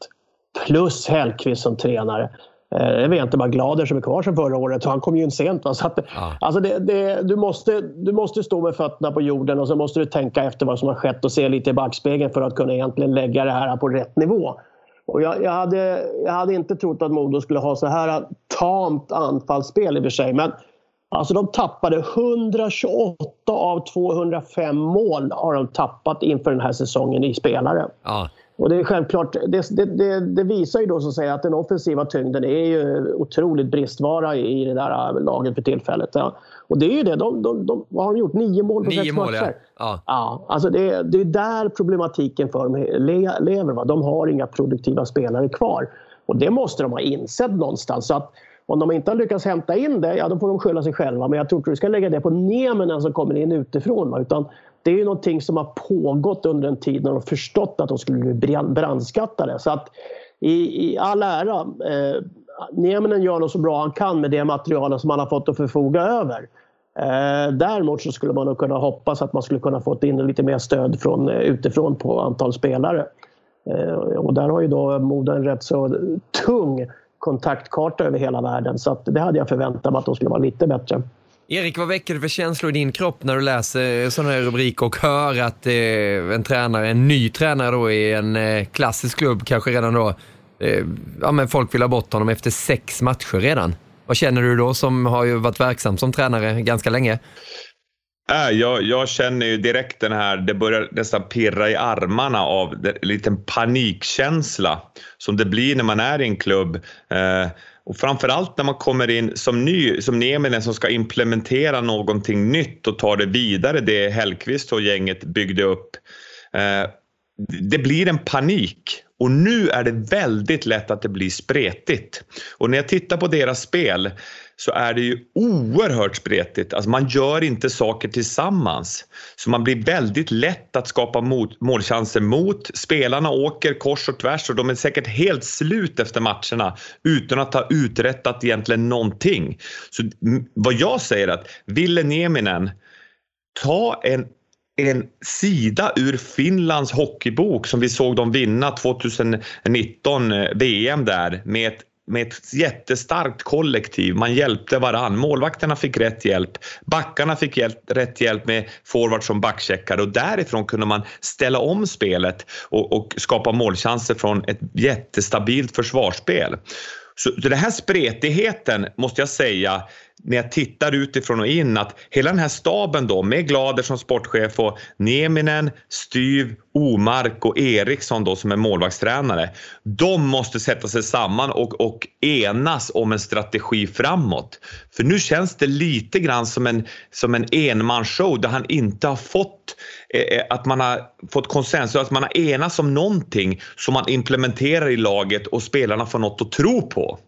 Plus Hellqvist som tränare. Det vet inte bara Glader som är kvar sedan förra året. Och han kom ju in sent. Va? Så att, ah. alltså det, det, du, måste, du måste stå med fötterna på jorden. Och så måste du tänka efter vad som har skett. Och se lite i backspegeln för att kunna egentligen lägga det här på rätt nivå. Och jag, jag, hade, jag hade inte trott att Modo skulle ha så här tamt anfallsspel i och för sig. Men alltså de tappade hundratjugoåtta av tvåhundrafem mål har de tappat inför den här säsongen i spelare. Ja. Och det är självklart, det, det, det visar ju då så att säga att den offensiva tyngden är ju otroligt bristvara i det där laget för tillfället. Ja. Och det är ju det, de, de, de, vad har de gjort? Nio mål på sex matcher. Ja. Ja. Ja. Alltså det, det är där problematiken för dem le, lever. Va? De har inga produktiva spelare kvar. Och det måste de ha insett någonstans, så att om de inte har lyckats hämta in det, ja då får de skylla sig själva. Men jag tror inte du ska lägga det på Nieminen som kommer in utifrån. Va? Utan det är ju någonting som har pågått under en tid när de förstått att de skulle bli brandskattade. Så att i, i all ära, eh, Nieminen gör något så bra han kan med det material som han har fått att förfoga över. Eh, däremot så skulle man nog kunna hoppas att man skulle kunna få in lite mer stöd från, utifrån på antal spelare. Eh, och där har ju då Moden rätt så tung kontaktkarta över hela världen, så att det hade jag förväntat mig att de skulle vara lite bättre. Erik, vad väcker det för känslor i din kropp när du läser sådana här rubriker och hör att eh, en tränare, en ny tränare då i en eh, klassisk klubb kanske redan då, eh, ja men folk vill ha bort honom efter sex matcher redan. Vad känner du då som har ju varit verksam som tränare ganska länge? Äh, jag, jag känner ju direkt den här, det börjar nästan pirra i armarna av det, en liten panikkänsla som det blir när man är i en klubb. Eh, Och framförallt när man kommer in som ny, som Neminen som ska implementera någonting nytt och ta det vidare, det Hellqvist och gänget byggde upp. Eh, det blir en panik och nu är det väldigt lätt att det blir spretigt. Och när jag tittar på deras spel så är det ju oerhört spretigt. Alltså man gör inte saker tillsammans. Så man blir väldigt lätt att skapa mot, målchanser mot. Spelarna åker kors och tvärs och de är säkert helt slut efter matcherna utan att ha uträttat egentligen någonting. Så vad jag säger är att Ville Nieminen ta en en sida ur Finlands hockeybok som vi såg dem vinna tjugonitton V M där med ett med ett jättestarkt kollektiv. Man hjälpte varann. Målvakterna fick rätt hjälp. Backarna fick hjälp, rätt hjälp med forward som backcheckare. Och därifrån kunde man ställa om spelet och, och skapa målchanser från ett jättestabilt försvarsspel. Så, så den här spretigheten måste jag säga, när jag tittar utifrån och in, att hela den här staben då med Glader som sportchef och Nieminen, Stuv, Omark och Eriksson då som är målvaktstränare, de måste sätta sig samman och, och enas om en strategi framåt. För nu känns det lite grann som en, som en enmansshow där han inte har fått eh, att man har fått konsensus, att man har enats om någonting som man implementerar i laget och spelarna får något att tro på.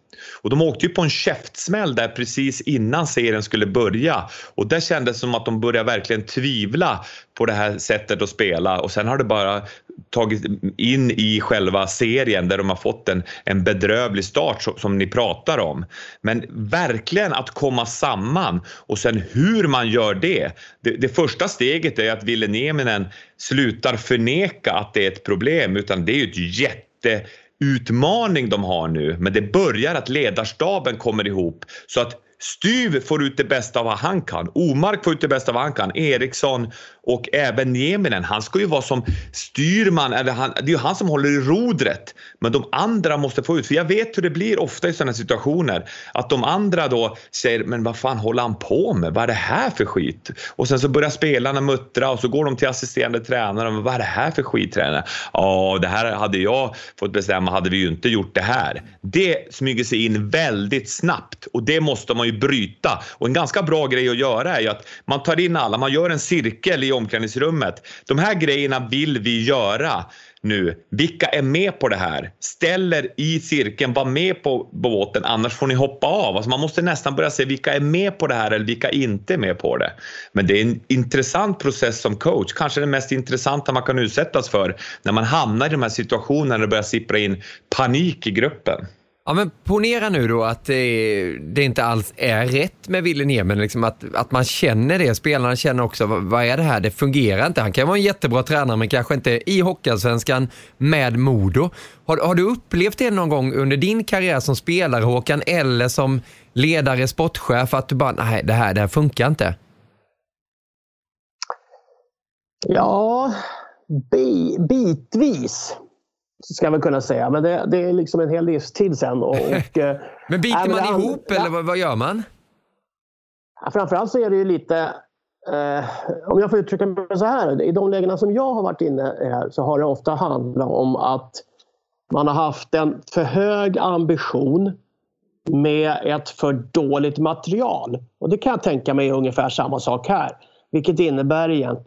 Och de åkte ju på en käftsmäll där precis innan serien skulle börja. Och där kändes det som att de började verkligen tvivla på det här sättet att spela. Och sen har det bara tagit in i själva serien där de har fått en, en bedrövlig start som, som ni pratar om. Men verkligen att komma samman och sen hur man gör det. Det, det första steget är att Ville Nieminen slutar förneka att det är ett problem, utan det är ju ett jätte... utmaning de har nu, men det börjar att ledarstaben kommer ihop så att Stuv får ut det bästa av vad han kan, Omark får ut det bästa av vad han kan, Eriksson och även Nieminen, han ska ju vara som styrman, eller han, det är ju han som håller i rodret, men de andra måste få ut, för jag vet hur det blir ofta i sådana situationer, att de andra då säger, men vad fan håller han på med, vad är det här för skit, och sen så börjar spelarna muttra och så går de till assisterande tränare, men vad är det här för skittränare, ja det här hade jag fått bestämma, hade vi ju inte gjort det här. Det smyger sig in väldigt snabbt och det måste man ju bryta, och en ganska bra grej att göra är ju att man tar in alla, man gör en cirkel i omklädningsrummet. De här grejerna vill vi göra nu. Vilka är med på det här? Ställer i cirkeln, var med på båten, annars får ni hoppa av. Alltså man måste nästan börja se vilka är med på det här eller vilka inte är med på det. Men det är en intressant process som coach. Kanske den mest intressanta man kan utsättas för när man hamnar i de här situationerna och det börjar sippra in panik i gruppen. Ja, men ponera nu då att det, det inte alls är rätt med Ville Nieminen, liksom att, att man känner det, spelarna känner också, vad, vad är det här, det fungerar inte, han kan vara en jättebra tränare men kanske inte i Hockeyallsvenskan med Modo. Har, har du upplevt det någon gång under din karriär som spelare, Håkan, eller som ledare, sportchef, att du bara, nej det här, det här funkar inte? Ja, bi, bitvis ska man kunna säga, men det, det är liksom en hel livstid sen. Och, och, men biter äh, men man and, ihop, ja, eller vad, vad gör man? Framförallt så är det ju lite, eh, om jag får uttrycka mig så här, i de lägena som jag har varit inne i här, så har det ofta handlat om att man har haft en för hög ambition med ett för dåligt material. Och det kan jag tänka mig ungefär samma sak här, vilket innebär egentligen.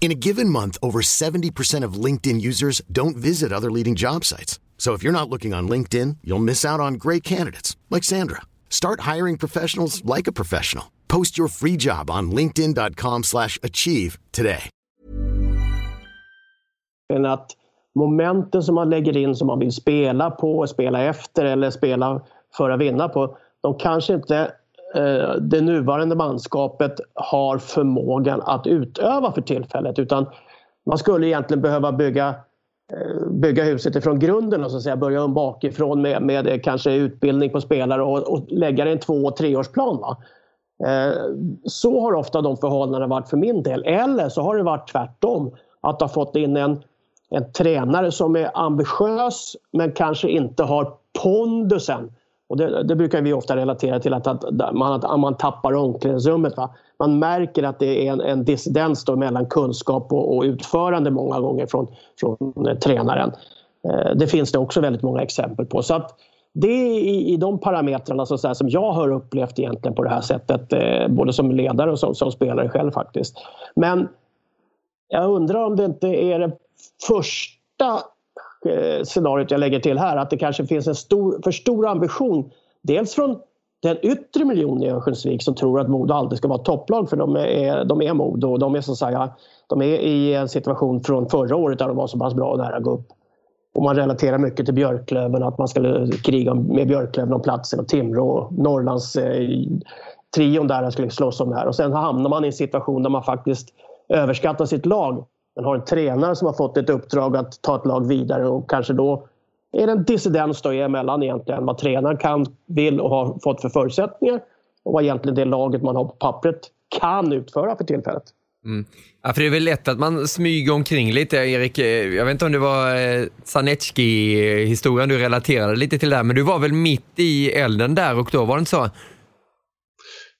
In a given month, over seventy percent of LinkedIn users don't visit other leading job sites. So if you're not looking on LinkedIn, you'll miss out on great candidates, like Sandra. Start hiring professionals like a professional. Post your free job on linkedin.com slash achieve today. Att momenten som man lägger in, som man vill spela på, spela efter eller spela för att vinna på, de kanske inte eh, det nuvarande manskapet har förmågan att utöva för tillfället, utan man skulle egentligen behöva bygga bygga huset ifrån grunden och så att säga, börja bakifrån med, med kanske utbildning på spelare och, och lägga en två- och treårsplan. Va? Eh, så har ofta de förhållandena varit för min del. Eller så har det varit tvärtom, att ha fått in en, en tränare som är ambitiös men kanske inte har pondusen. Och det, det brukar vi ofta relatera till att, att, man, att man tappar omklädningsrummet. Va? Man märker att det är en, en dissidens då mellan kunskap och, och utförande många gånger från, från eh, tränaren. Eh, det finns det också väldigt många exempel på. Så att det är i, i de parametrarna så, så här, som jag har upplevt egentligen på det här sättet. Eh, både som ledare och som, som spelare själv faktiskt. Men jag undrar om det inte är det första scenariot jag lägger till här, att det kanske finns en stor, för stor ambition dels från den yttre miljonen i Örnsköldsvik som tror att Modo alltid ska vara topplag, för de är, de är Modo och de är, så att säga, de är i en situation från förra året där de var så pass bra och nära att gå upp. Och man relaterar mycket till Björklöven, att man skulle kriga med Björklöven om platsen och Timrå och Norrlands eh, trion där skulle slåss om det här. Och sen hamnar man i en situation där man faktiskt överskattar sitt lag. Man har en tränare som har fått ett uppdrag att ta ett lag vidare, och kanske då är det en dissidens då emellan egentligen vad tränaren kan, vill och har fått för förutsättningar och vad egentligen det laget man har på pappret kan utföra för tillfället. Mm. Ja, för det är väl lätt att man smyger omkring lite, Erik. Jag vet inte om det var eh, Sanetski-historien du relaterade lite till där, men du var väl mitt i elden där, och då var det inte så?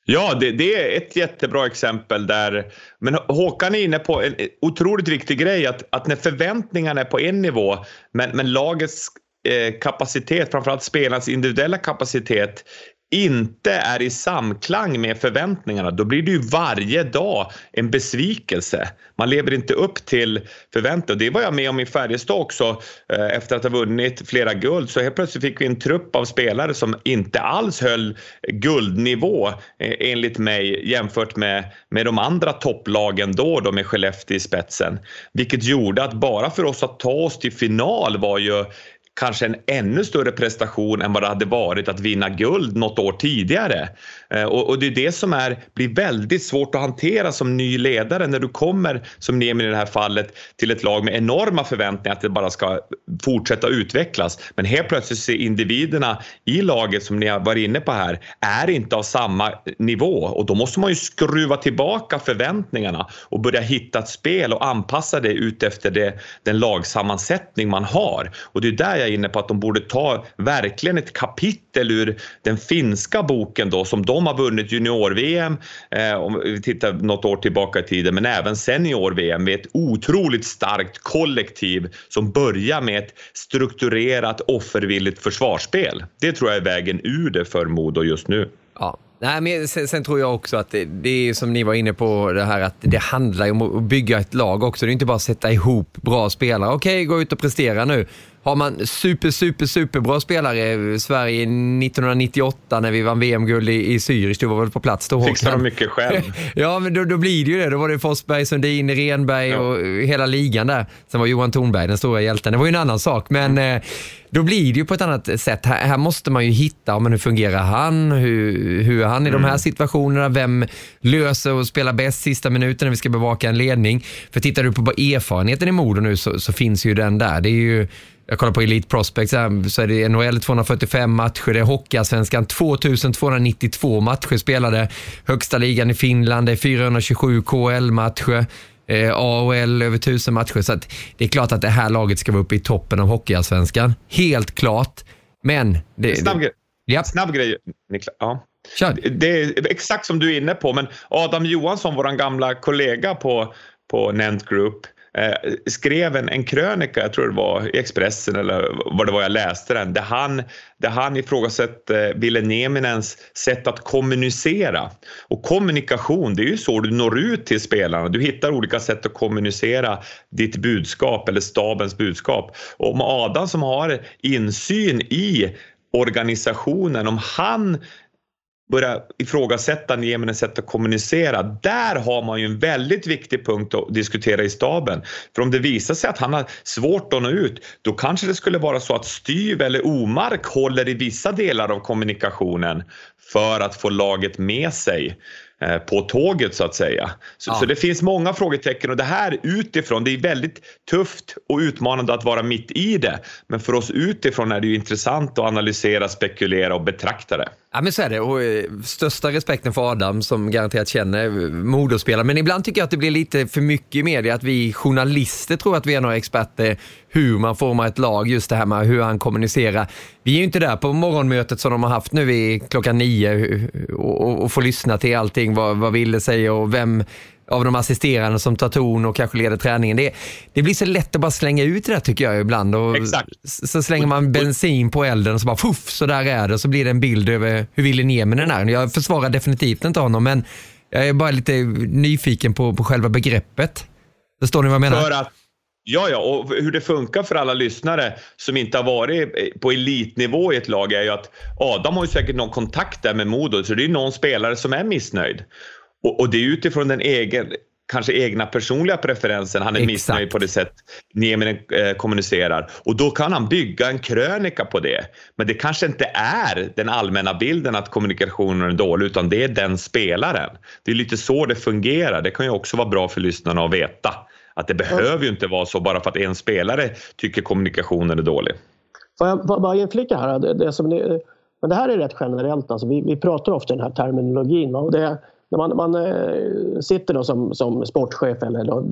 Ja, det, det är ett jättebra exempel där. Men Håkan är inne på en otroligt viktig grej, att, att när förväntningarna är på en nivå men, men lagets eh, kapacitet, framförallt spelarnas individuella kapacitet, inte är i samklang med förväntningarna, då blir det ju varje dag en besvikelse. Man lever inte upp till förväntningar. Det var jag med om i Färjestad också. Efter att ha vunnit flera guld så helt plötsligt fick vi en trupp av spelare som inte alls höll guldnivå enligt mig jämfört med, med de andra topplagen då, de med Skellefteå i spetsen. Vilket gjorde att bara för oss att ta oss till final var ju kanske en ännu större prestation än vad det hade varit att vinna guld något år tidigare. Och, och det är det som är, blir väldigt svårt att hantera som ny ledare när du kommer, som Nemi i det här fallet, till ett lag med enorma förväntningar att det bara ska fortsätta utvecklas. Men helt plötsligt ser individerna i laget, som ni var inne på här, är inte av samma nivå. Och då måste man ju skruva tillbaka förväntningarna och börja hitta ett spel och anpassa det ut efter det, den lagsammansättning man har. Och det är där jag är inne på att de borde ta verkligen ett kapitel ur den finska boken då, som de har vunnit junior-V M eh, om vi tittar något år tillbaka i tiden, men även senior-V M, med ett otroligt starkt kollektiv som börjar med ett strukturerat offervilligt försvarsspel. Det tror jag är vägen ur det för Modo just nu. Ja. Nej, men sen, sen tror jag också att det, det är som ni var inne på det här, att det handlar om att bygga ett lag också. Det är inte bara att sätta ihop bra spelare. Okej, gå ut och prestera nu. Har man super, super, super bra spelare, Sverige nittonhundranittioåtta när vi vann V M-guld i, i Zürich, du var väl på plats då? Fixade de mycket själv. Ja, men då, då blir det ju det. Då var det Forsberg, Sundin, Renberg, ja, och hela ligan där. Sen var Johan Tornberg den stora hjälten. Det var ju en annan sak, men eh, då blir det ju på ett annat sätt. Här, här måste man ju hitta, men hur fungerar han? Hur, hur är han i mm. de här situationerna? Vem löser och spelar bäst sista minuten när vi ska bevaka en ledning? För tittar du på bara erfarenheten i Modo nu så, så finns ju den där. Det är ju... Jag kollar på Elite Prospects här, så är det N H L tvåhundrafyrtiofem matcher, det är Hockeyallsvenskan tvåtusen tvåhundranittiotvå matcher spelade, högsta ligan i Finland, det är fyrahundratjugosju K L-matcher, eh, A H L över tusen matcher, så att det är klart att det här laget ska vara uppe i toppen av Hockeyallsvenskan, helt klart. Men det, snabb grej, ja. snabb grej Niklas, ja. Kör. Det är exakt som du är inne på, men Adam Johansson, vår gamla kollega på på Nent Group, eh, skrev en, en krönika, jag tror det var i Expressen eller vad det var, jag läste den, där han, där han ifrågasätter Ville Nieminens sätt att kommunicera. Och kommunikation, det är ju så du når ut till spelarna, du hittar olika sätt att kommunicera ditt budskap eller stabens budskap. Och om Adam, som har insyn i organisationen, om han börja ifrågasätta Nieminens sätt att kommunicera, där har man ju en väldigt viktig punkt att diskutera i staben. För om det visar sig att han har svårt att nå ut, då kanske det skulle vara så att Stuv eller Omark håller i vissa delar av kommunikationen för att få laget med sig på tåget, så att säga. Så, ja. så det finns många frågetecken, och det här utifrån, det är väldigt tufft och utmanande att vara mitt i det. Men för oss utifrån är det ju intressant att analysera, spekulera och betrakta det. Ja, men så är det, och största respekten för Adam, som garanterat känner moderspelare. Men ibland tycker jag att det blir lite för mycket i media att vi journalister tror att vi är några experter hur man formar ett lag, just det här med hur han kommunicerar. Vi är ju inte där på morgonmötet som de har haft nu vid klockan nio och, och, och får lyssna till allting, vad, vad Ville säger och vem av de assisterande som tar ton och kanske leder träningen. Det, det blir så lätt att bara slänga ut det där, tycker jag ibland. Och så slänger man bensin på elden och så bara fuff, så där är det. Och så blir det en bild över hur Ville Nieminen är. Jag försvarar definitivt inte honom, men jag är bara lite nyfiken på, på själva begreppet. Förstår ni vad jag menar? För att Ja, ja, och hur det funkar för alla lyssnare som inte har varit på elitnivå i ett lag är ju att Adam har ju säkert någon kontakt där med Modo, så det är ju någon spelare som är missnöjd. Och, och det är utifrån den egen, kanske egna personliga preferensen, han är Exakt. missnöjd på det sätt Nieminen eh, kommunicerar. Och då kan han bygga en krönika på det. Men det kanske inte är den allmänna bilden att kommunikationen är dålig, utan det är den spelaren. Det är lite så det fungerar. Det kan ju också vara bra för lyssnarna att veta. Att det behöver ju inte vara så bara för att en spelare tycker kommunikationen är dålig. Får jag bara inflika här? Det, det som det, men det här är rätt generellt. Alltså vi, vi pratar ofta den här terminologin. Och det, när man, man sitter då som, som sportchef eller då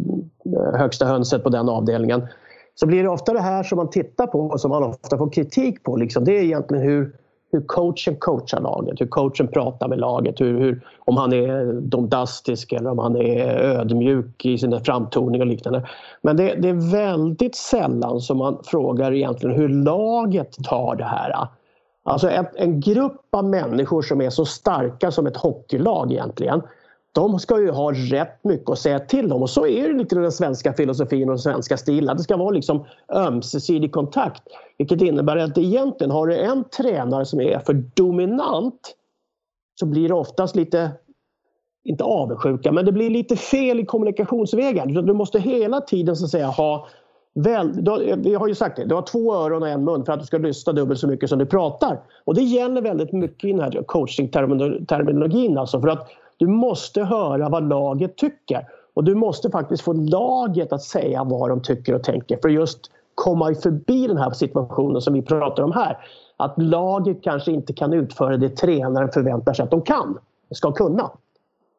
högsta hönset på den avdelningen, så blir det ofta det här som man tittar på och som man ofta får kritik på. Liksom. Det är egentligen hur, hur coachen coachar laget, hur coachen pratar med laget, hur, hur, om han är domdastisk eller om han är ödmjuk i sina framtoningar och liknande. Men det, det är väldigt sällan som man frågar egentligen hur laget tar det här. Alltså en, en grupp av människor som är så starka som ett hockeylag egentligen, de ska ju ha rätt mycket att säga till om. Och så är det lite den svenska filosofin och den svenska stilen. Det ska vara liksom ömsesidig kontakt. Vilket innebär att egentligen har du en tränare som är för dominant, så blir det oftast lite, inte avundsjuka, men det blir lite fel i kommunikationsvägen. Du måste hela tiden så att säga ha, väl, du, vi har ju sagt det, du har två öron och en mun för att du ska lyssna dubbelt så mycket som du pratar. Och det gäller väldigt mycket i den här coaching-terminologin. Alltså, för att du måste höra vad laget tycker. Och du måste faktiskt få laget att säga vad de tycker och tänker. För just komma förbi den här situationen som vi pratar om här. Att laget kanske inte kan utföra det tränaren förväntar sig att de kan. Ska kunna.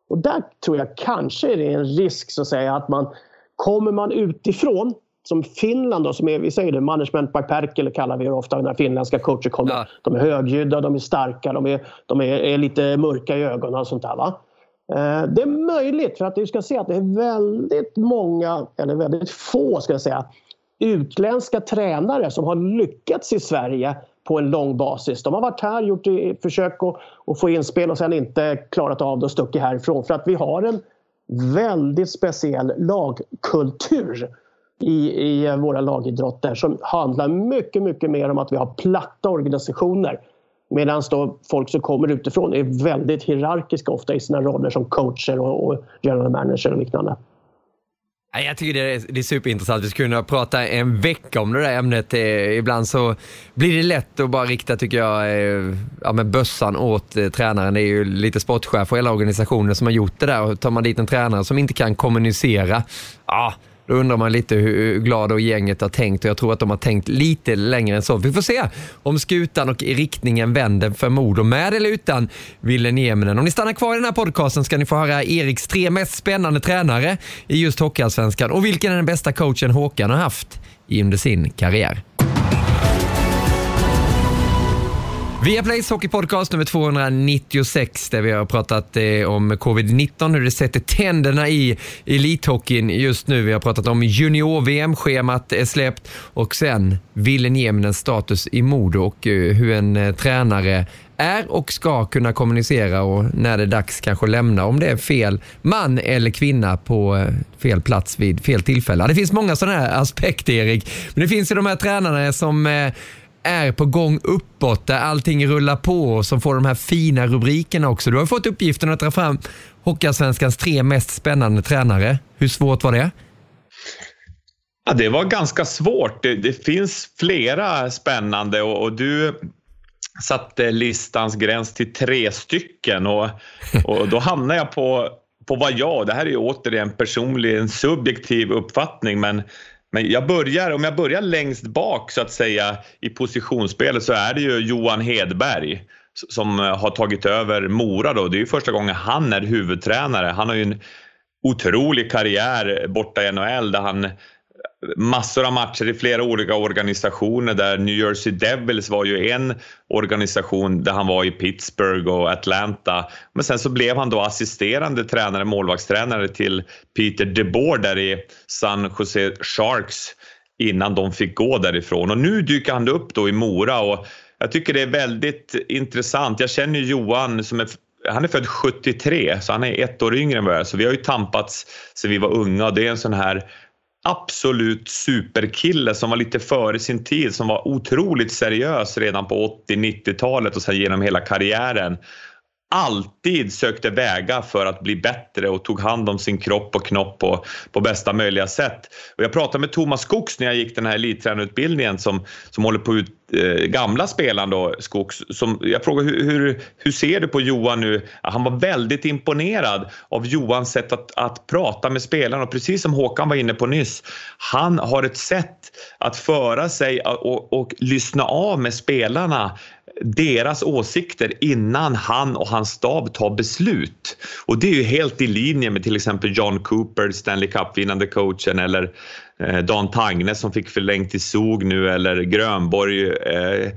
Och där tror jag kanske det är en risk så att säga att man kommer man utifrån. Som Finland då, som är, vi säger det, management by Perkele kallar vi ofta när finländska coacher kommer. Ja. De är högljudda, de är starka, de är, de är, är lite mörka i ögonen och sånt där va. Det är möjligt för att du ska se att det är väldigt många, eller väldigt få ska jag säga, utländska tränare som har lyckats i Sverige på en lång basis. De har varit här, gjort försök att få inspel och sen inte klarat av det och stuckit härifrån. För att vi har en väldigt speciell lagkultur i, i våra lagidrotter som handlar mycket, mycket mer om att vi har platta organisationer. Medan då folk som kommer utifrån är väldigt hierarkiska ofta i sina roller som coacher och, och general manager och liknande. Jag tycker det är, det är superintressant. Vi skulle kunna prata en vecka om det där ämnet. Ibland så blir det lätt att bara rikta, tycker jag, ja, med bössan åt tränaren. Det är ju lite sportchef och hela organisationen som har gjort det där. Och tar man dit en tränare som inte kan kommunicera, ja, då undrar man lite hur glada och gänget har tänkt. Och jag tror att de har tänkt lite längre än så. Vi får se om skutan och riktningen vänder för Modo med eller utan Ville Nieminen. Om ni stannar kvar i den här podcasten ska ni få höra Eriks tre mest spännande tränare i just Hockeyallsvenskan. Och vilken är den bästa coachen Håkan har haft under sin karriär. Via Plays hockeypodcast nummer tvåhundranittiosex, där vi har pratat eh, om covid nitton, hur det sätter tänderna i elithockeyn just nu. Vi har pratat om junior-V M-schemat är släppt, och sen Wilhelmens status i Modo och eh, hur en eh, tränare är och ska kunna kommunicera, och när det är dags kanske lämna, om det är fel man eller kvinna på fel plats vid fel tillfälle. Det finns många sådana här aspekter, Erik, men det finns ju de här tränarna som eh, är på gång uppåt, där allting rullar på, och som får de här fina rubrikerna också. Du har fått uppgiften att dra fram Hockeyallsvenskans tre mest spännande tränare. Hur svårt var det? Ja, det var ganska svårt. Det, det finns flera spännande, och, och du satte listans gräns till tre stycken, och, och då hamnar jag på, på vad jag, det här är ju återigen personlig, en subjektiv uppfattning, men Men jag börjar, om jag börjar längst bak så att säga i positionsspelet, så är det ju Johan Hedberg som har tagit över Mora då. Det är ju första gången han är huvudtränare. Han har ju en otrolig karriär borta i N H L, där han massor av matcher i flera olika organisationer, där New Jersey Devils var ju en organisation, där han var i Pittsburgh och Atlanta. Men sen så blev han då assisterande tränare, målvaktstränare till Peter DeBoer där i San Jose Sharks innan de fick gå därifrån. Och nu dyker han upp då i Mora, och jag tycker det är väldigt intressant. Jag känner ju Johan som är, han är född sjuttiotre, så han är ett år yngre än vad jag är. Så vi har ju tampats sedan vi var unga, och det är en sån här absolut superkille som var lite före sin tid, som var otroligt seriös redan på åttio-nittiotalet och sen genom hela karriären. Alltid sökte väga för att bli bättre och tog hand om sin kropp och knopp på, på bästa möjliga sätt. Och jag pratade med Thomas Skogs när jag gick den här elittränarutbildningen som, som håller på ut eh, gamla spelaren då, Skogs. Som, jag frågade hur, hur, hur ser du på Johan nu? Han var väldigt imponerad av Johans sätt att, att prata med spelarna. Och precis som Håkan var inne på nyss, han har ett sätt att föra sig och, och lyssna av med spelarna, deras åsikter, innan han och hans stab tar beslut. Och det är ju helt i linje med till exempel John Cooper, Stanley Cup-vinnande coachen, eller eh, Dan Tagne som fick förlängt i S O G nu, eller Grönborg. Eh,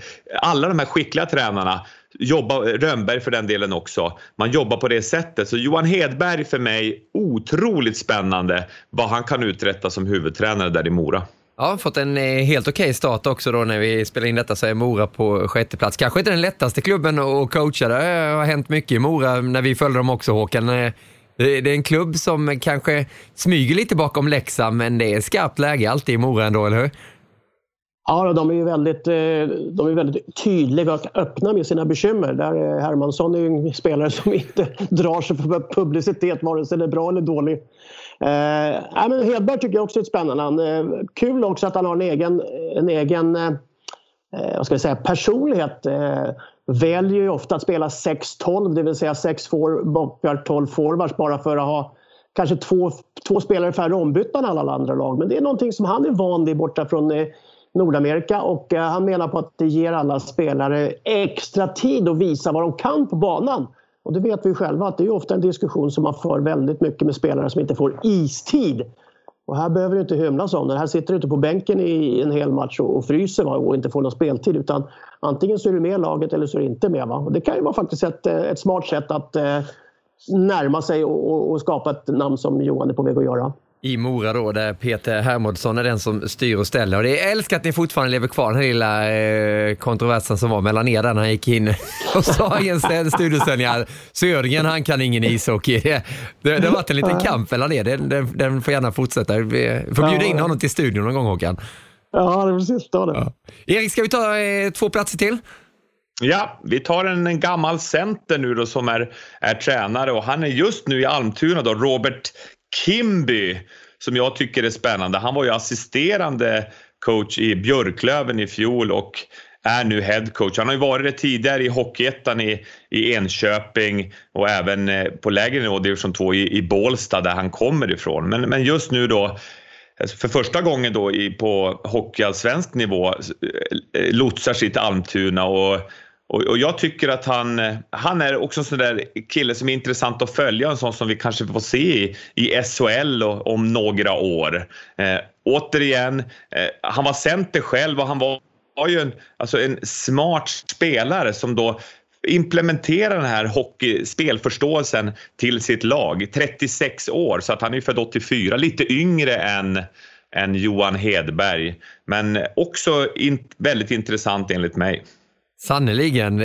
alla de här skickliga tränarna jobbar, Rönnberg för den delen också, man jobbar på det sättet. Så Johan Hedberg för mig, otroligt spännande vad han kan uträtta som huvudtränare där i Mora. Ja, fått en helt okej start också då när vi spelar in detta, så är Mora på sjätte plats. Kanske inte den lättaste klubben att coacha. Det har hänt mycket i Mora när vi följde dem också, Håkan. Det är en klubb som kanske smyger lite bakom Leksand, men det är skarpt läge alltid i Mora ändå, eller hur? Ja, de är ju väldigt, de är väldigt tydliga och öppna med sina bekymmer. Där Hermansson är ju en spelare som inte drar sig för publicitet, vare sig det är bra eller dålig. Eh, men Hedberg tycker jag också är spännande. Eh, kul också att han har en egen, en egen eh, vad ska jag säga, personlighet. Eh, väljer ju ofta att spela sex tolv, det vill säga sex backar, tolv forwards, bara för att ha kanske två, två spelare färre ombytta än alla andra lag. Men det är någonting som han är van vid borta från eh, Nordamerika, och eh, han menar på att det ger alla spelare extra tid att visa vad de kan på banan. Och det vet vi själva att det är ofta en diskussion som man för väldigt mycket med spelare som inte får istid. Och här behöver du inte hymlas om det. Här sitter du inte på bänken i en hel match och fryser och inte får någon speltid. Utan antingen så är du med laget eller så är du inte med. Va? Och det kan ju vara faktiskt ett, ett smart sätt att eh, närma sig och, och skapa ett namn som Johan är på väg att göra. I Mora då, där Peter Hermodsson är den som styr och ställer. Och det är älskat att ni fortfarande lever kvar den här lilla eh, kontroversen som var mellan er där när han gick in och sa i en studieställning att Södergren, han kan ingen ishockey. Det, det, det har varit en liten kamp mellan er. Den, den, den får gärna fortsätta. Vi får bjuda in honom till studion någon gång, Håkan. Ja, det är precis det. Ja. Erik, ska vi ta eh, två platser till? Ja, vi tar en, en gammal center nu då som är, är tränare, och han är just nu i Almtuna då, Robert Kimby, som jag tycker är spännande. Han var ju assisterande coach i Björklöven i fjol och är nu head coach. Han har ju varit det tidigare i Hockeyettan i, i Enköping och även på lägre nivå, division två i, i Bålsta där han kommer ifrån. Men, men just nu då, för första gången då i, på hockeyallsvensk nivå, lotsar sitt Almtuna, och Och jag tycker att han, han är också en sån där kille som är intressant att följa. En sån som vi kanske får se i, i S H L om några år. Eh, återigen, eh, han var center själv och han var har ju en, alltså en smart spelare som då implementerar den här hockeyspelförståelsen till sitt lag. trettiosex år, så att han är född åttiofyra, lite yngre än, än Johan Hedberg. Men också in, väldigt intressant enligt mig. Sannoliken.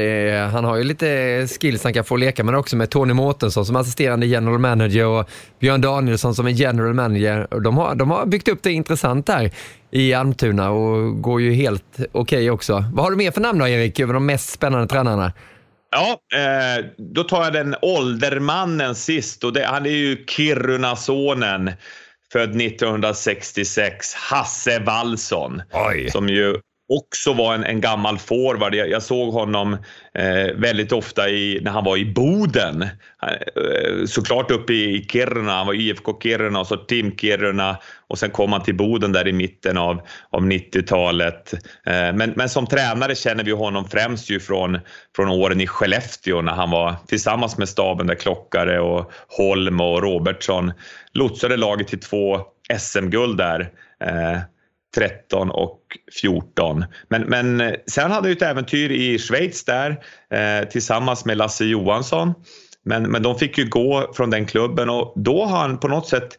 Han har ju lite skills han kan få leka, men också med Tony Mårtensson som assisterande general manager och Björn Danielsson som är general manager. De har, de har byggt upp det intressant här i Almtuna och går ju helt okej okay också. Vad har du mer för namn då, Erik, över de mest spännande tränarna? Ja, eh, då tar jag den åldermannen sist, och det, han är ju Kirunasonen, född nittonhundrasextiosex, Hasse Wallsson. Oj. Som ju också var en, en gammal forward. Jag, jag såg honom eh, väldigt ofta i, när han var i Boden. Han, eh, såklart uppe i, i Kiruna. Han var I F K Kiruna och så Team Kiruna. Och sen kom han till Boden där i mitten av, av nittiotalet. Eh, men, men som tränare känner vi honom främst ju från, från åren i Skellefteå, när han var tillsammans med staben där Klockare och Holm och Robertsson lotsade laget till två S M-guld där. Eh, tretton och fjorton. Men, men sen hade ju ett äventyr i Schweiz där eh, tillsammans med Lasse Johansson. Men, men de fick ju gå från den klubben, och då har han på något sätt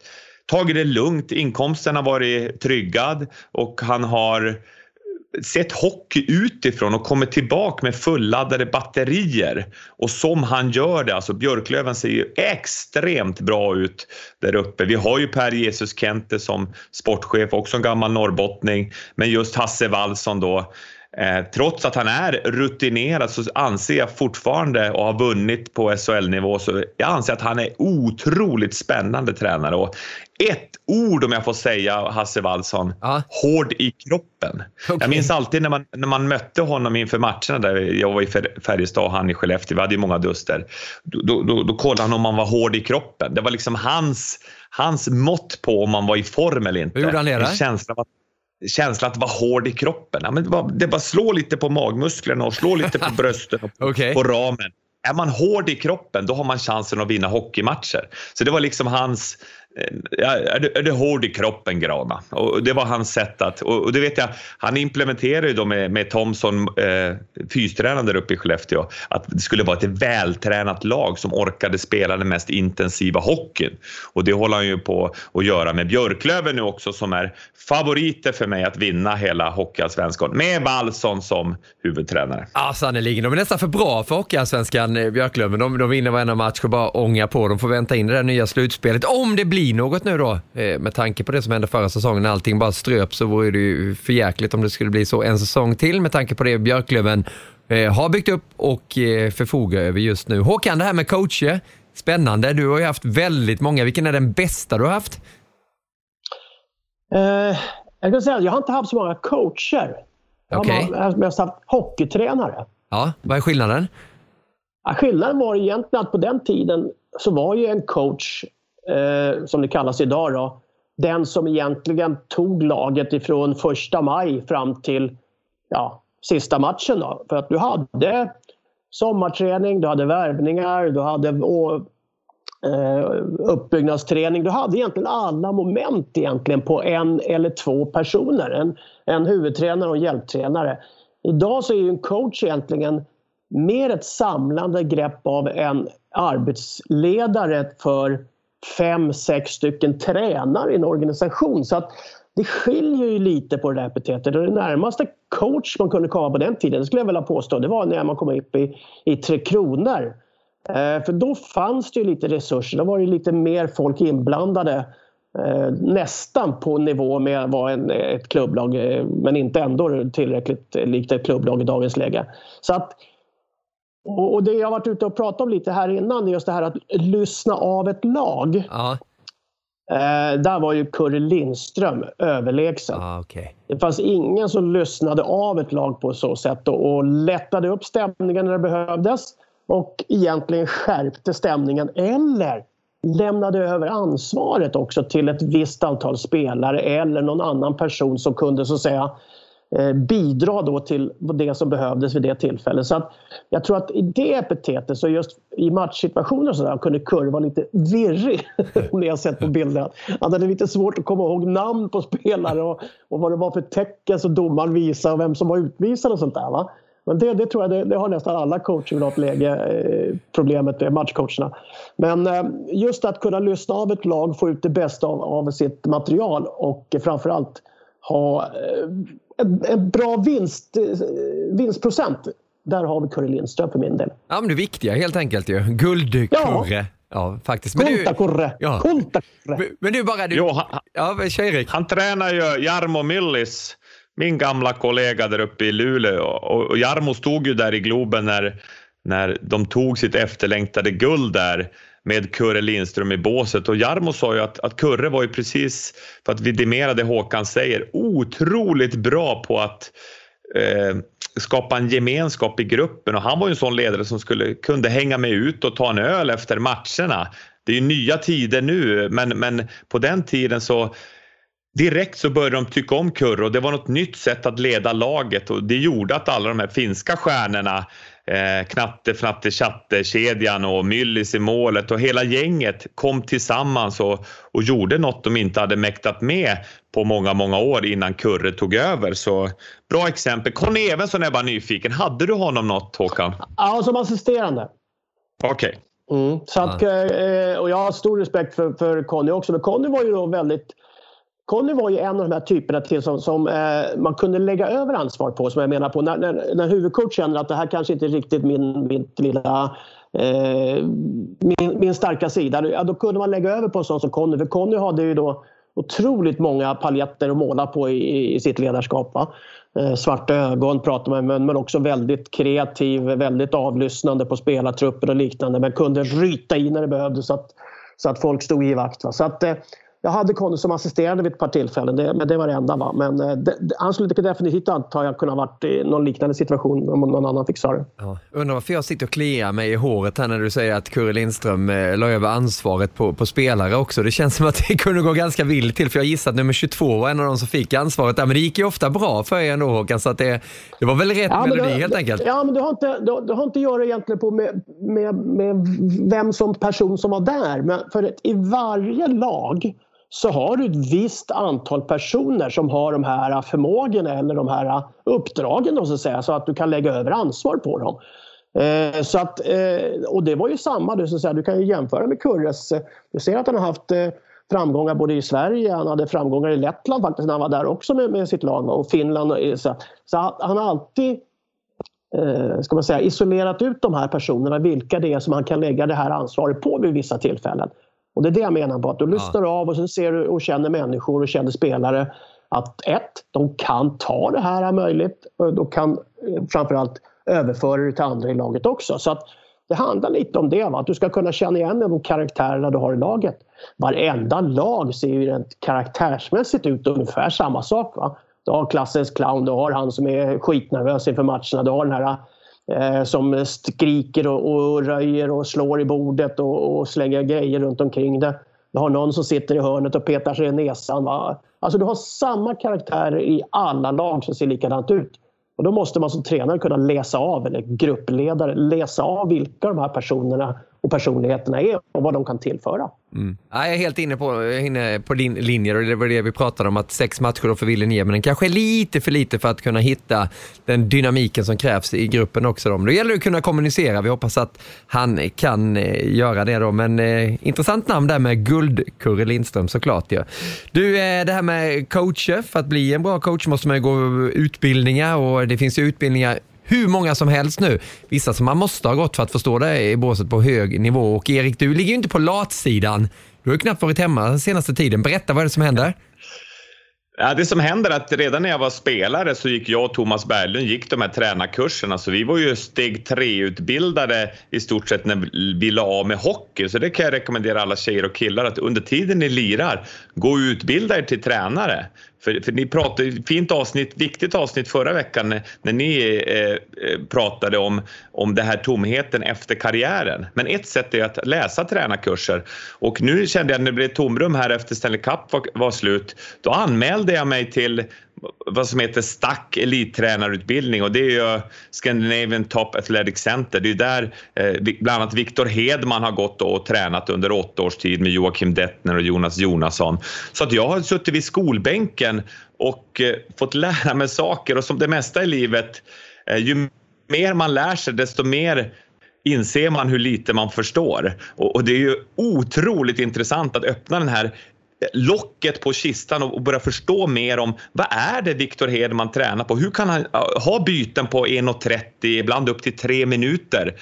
tagit det lugnt. Inkomsten har varit tryggad och han har sett hockey utifrån och kommit tillbaka med fulladdade batterier. Och som han gör det, alltså Björklöven ser ju extremt bra ut där uppe. Vi har ju Per Jesus Kente som sportchef, också en gammal norrbottning. Men just Hasse Wallsson då, eh, trots att han är rutinerad, så anser jag fortfarande, och har vunnit på S H L-nivå, så jag anser att han är otroligt spännande tränare. Och ett ord, om jag får säga, Hasse Wallsson, ah. hård i kroppen. Okay. Jag minns alltid när man, när man mötte honom inför matcherna där, jag var i Färjestad och han i Skellefteå, vi hade ju många duster. Då, då, då kollade han om man var hård i kroppen. Det var liksom hans, hans mått på om man var i form eller inte. Hur gjorde han det? Känslan var känslan att vara hård i kroppen. Ja, men det, var, det bara slå lite på magmusklerna och slå lite på brösten och okay. på ramen. Är man hård i kroppen, då har man chansen att vinna hockeymatcher. Så det var liksom hans, är du, är du hård i kroppen, Grana? Och det var hans sätt att, och, och det vet jag, han implementerade ju då med, med Thomson, eh, fystränaren där uppe i Skellefteå, att det skulle vara ett vältränat lag som orkade spela den mest intensiva hockeyn. Och det håller han ju på att göra med Björklöven nu också, som är favoriter för mig att vinna hela Hockeyallsvenskan, med Wallsson som huvudtränare. Ja, sannoliken. De är nästan för bra för Hockeyallsvenskan, Björklöven. De, de vinner varenda match och bara ångar på. De får vänta in det där nya slutspelet, om det blir något nu då, med tanke på det som hände förra säsongen, när allting bara ströp, så vore det ju för jäkligt om det skulle bli så en säsong till, med tanke på det Björklöven har byggt upp och förfogar över just nu. Håkan, det här med coacher, spännande, du har ju haft väldigt många. Vilken är den bästa du har haft? Eh, jag kan säga att jag har inte haft så många coacher. Okay. Jag har mest haft hockeytränare. Ja, vad är skillnaden? Ja, skillnaden var egentligen att på den tiden så var ju en coach, Eh, som det kallas idag då, den som egentligen tog laget ifrån första maj fram till ja, sista matchen då. För att du hade sommarträning, du hade värvningar, du hade eh, uppbyggnadsträning, du hade egentligen alla moment egentligen på en eller två personer, en, en huvudtränare och en hjälptränare. Idag så är ju en coach egentligen mer ett samlande grepp av en arbetsledare för fem, sex stycken tränare i en organisation. Så att det skiljer ju lite på det där epitetet. Det närmaste coach man kunde komma på den tiden, det skulle jag vilja påstå, det var när man kom upp i, i Tre Kronor. Eh, för då fanns det ju lite resurser. Då var det lite mer folk inblandade. Eh, nästan på nivå med vad en, ett klubblag, eh, men inte ändå tillräckligt likt ett klubblag i dagens läge. Så att Och det jag har varit ute och pratat om lite här innan är just det här att lyssna av ett lag. Uh-huh. Eh, där var ju Curre Lindström överlägsen. Uh, okay. Det fanns ingen som lyssnade av ett lag på så sätt och, och lättade upp stämningen när det behövdes och egentligen skärpte stämningen eller lämnade över ansvaret också till ett visst antal spelare eller någon annan person som kunde så att säga bidra då till det som behövdes vid det tillfället. Så att jag tror att i det epitetet, så just i matchsituationer och sådär, kunde Curre vara lite virrig om ni har sett på bilderna. Att det är lite svårt att komma ihåg namn på spelare och, och vad det var för tecken som domaren visade och vem som var utvisad och sånt där, va? Men det, det tror jag, det, det har nästan alla coacher i något läge, eh, problemet med matchcoacherna. Men eh, just att kunna lyssna av ett lag, få ut det bästa av, av sitt material och eh, framförallt ha eh, en, en bra vinst, eh, vinstprocent. Där har vi Curre Lindström för min del. Ja, men det viktiga helt enkelt ju. Guldkurre. Ja. Ja, faktiskt. Men Kulta Curre. Ja. Kulta Curre. Men, men du bara... Du, jo, han, ja, tjej, han tränar ju Jarmo Millis, min gamla kollega där uppe i Luleå, och Jarmo stod ju där i Globen när, när de tog sitt efterlängtade guld där med Curre Lindström i båset, och Jarmo sa ju att, att Curre var ju, precis för att vidimera det Håkan säger, otroligt bra på att eh, skapa en gemenskap i gruppen, och han var ju en sån ledare som skulle, kunde hänga med ut och ta en öl efter matcherna. Det är ju nya tider nu, men, men på den tiden så direkt så började de tycka om Curre, och det var något nytt sätt att leda laget, och det gjorde att alla de här finska stjärnorna, eh, Knatte, Fnatte, Chatte, Kedjan och Myllis i målet och hela gänget kom tillsammans och, och gjorde något de inte hade mäktat med på många, många år innan Curre tog över. Så bra exempel. Conny Evensson är bara nyfiken. Hade du honom något, Håkan? Ja, som assisterande. Okej. Okay. Mm. Så att, eh, och jag har stor respekt för, för Conny också, men Conny var ju då väldigt... Conny var ju en av de här typerna till som, som eh, man kunde lägga över ansvar på, som jag menar på. När, när, när huvudcoach känner att det här kanske inte är riktigt min, min, lilla, eh, min, min starka sida, ja, då kunde man lägga över på en sån som Conny. För Conny hade ju då otroligt många paljetter att måla på i, i sitt ledarskap. Va? Eh, svarta ögon pratar man, men, men också väldigt kreativ, väldigt avlyssnande på spelartrupper och liknande. Men kunde ryta in när det behövdes, så att, så att folk stod i vakt. Va? Så att... Eh, Jag hade Conny som assisterande vid ett par tillfällen, det, men det var det enda. Va? Men det, det, han skulle inte definitivt anta jag kunde ha varit i någon liknande situation om någon annan fixar. Ja. Undrar varför jag sitter och kliar mig i håret här när du säger att Curre Lindström eh, la över ansvaret på, på spelare också. Det känns som att det kunde gå ganska vilt till, för jag gissat att nummer tjugotvå var en av de som fick ansvaret. Ja, men det gick ju ofta bra för er ändå, Håkan, så att det, det var väl rätt ja, melodi du, helt enkelt. Ja, men det har inte, du, du har inte att göra egentligen på med, med, med vem som person som var där. Men för i varje lag så har du ett visst antal personer som har de här förmågorna eller de här uppdragen då, så att säga, så att du kan lägga över ansvar på dem. Eh, så att, eh, och det var ju samma, du, så att säga, du kan ju jämföra med Curres. Du ser att han har haft eh, framgångar både i Sverige, han hade framgångar i Lettland faktiskt när han var där också med, med sitt lag, och Finland. Och, så så han har alltid eh, ska man säga, isolerat ut de här personerna, vilka det är som han kan lägga det här ansvaret på vid vissa tillfällen. Och det är det jag menar på, att du lyssnar ja. av och sen ser du och känner människor och känner spelare att ett, de kan ta det här är möjligt, och de kan framförallt överföra det till andra i laget också. Så att det handlar lite om det, va? Att du ska kunna känna igen de karaktärerna du har i laget. Varenda lag ser ju rent karaktärsmässigt ut ungefär samma sak, va? Du har klassens clown, du har han som är skitnervös inför matcherna, du har den här som skriker och, och röjer och slår i bordet och, och slänger grejer runt omkring det. Du har någon som sitter i hörnet och petar sig i näsan. Va? Alltså du har samma karaktärer i alla lag som ser likadant ut. Och då måste man som tränare kunna läsa av, eller gruppledare, läsa av vilka de här personerna och personligheterna är och vad de kan tillföra. Mm. Ja, jag är helt inne på, inne på din linje, och det var det vi pratade om, att sex matcher för Villeneuve, men den kanske är lite för lite för att kunna hitta den dynamiken som krävs i gruppen också. Då, då gäller det att kunna kommunicera. Vi hoppas att han kan göra det då, men eh, intressant namn där med Guld-Curre Lindström såklart. Ja. Du, eh, det här med coacher, för att bli en bra coach måste man ju gå utbildningar, och det finns ju utbildningar hur många som helst nu. Vissa som man måste ha gått för att förstå det i båset på hög nivå. Och Erik, du ligger ju inte på latsidan. Du har ju knappt varit hemma den senaste tiden. Berätta, vad är det som händer? Ja, det som händer är att redan när jag var spelare så gick jag och Thomas Berglund gick de här tränarkurserna. Så vi var ju steg tre-utbildade i stort sett när vi la av med hockey. Så det kan jag rekommendera alla tjejer och killar, att under tiden ni lirar, gå och utbilda er till tränare. För, för ni pratade, fint avsnitt, viktigt avsnitt förra veckan när, när ni eh, pratade om, om det här tomheten efter karriären. Men ett sätt är att läsa tränarkurser. Och nu kände jag, när det blev tomrum här efter Stanley Cup var, var slut, då anmälde jag mig till vad som heter Stack elittränarutbildning, och det är ju Scandinavian Top Athletic Center. Det är ju där eh, bland annat Viktor Hedman har gått och tränat under åtta års tid med Joakim Detner och Jonas Jonasson. Så att jag har suttit vid skolbänken och eh, fått lära mig saker, och som det mesta i livet, eh, ju mer man lär sig desto mer inser man hur lite man förstår. Och, och det är ju otroligt intressant att öppna den här locket på kistan och börja förstå mer om vad är det Viktor Hedman tränar på. Hur kan han ha byten på en och trettio, ibland upp till tre minuter,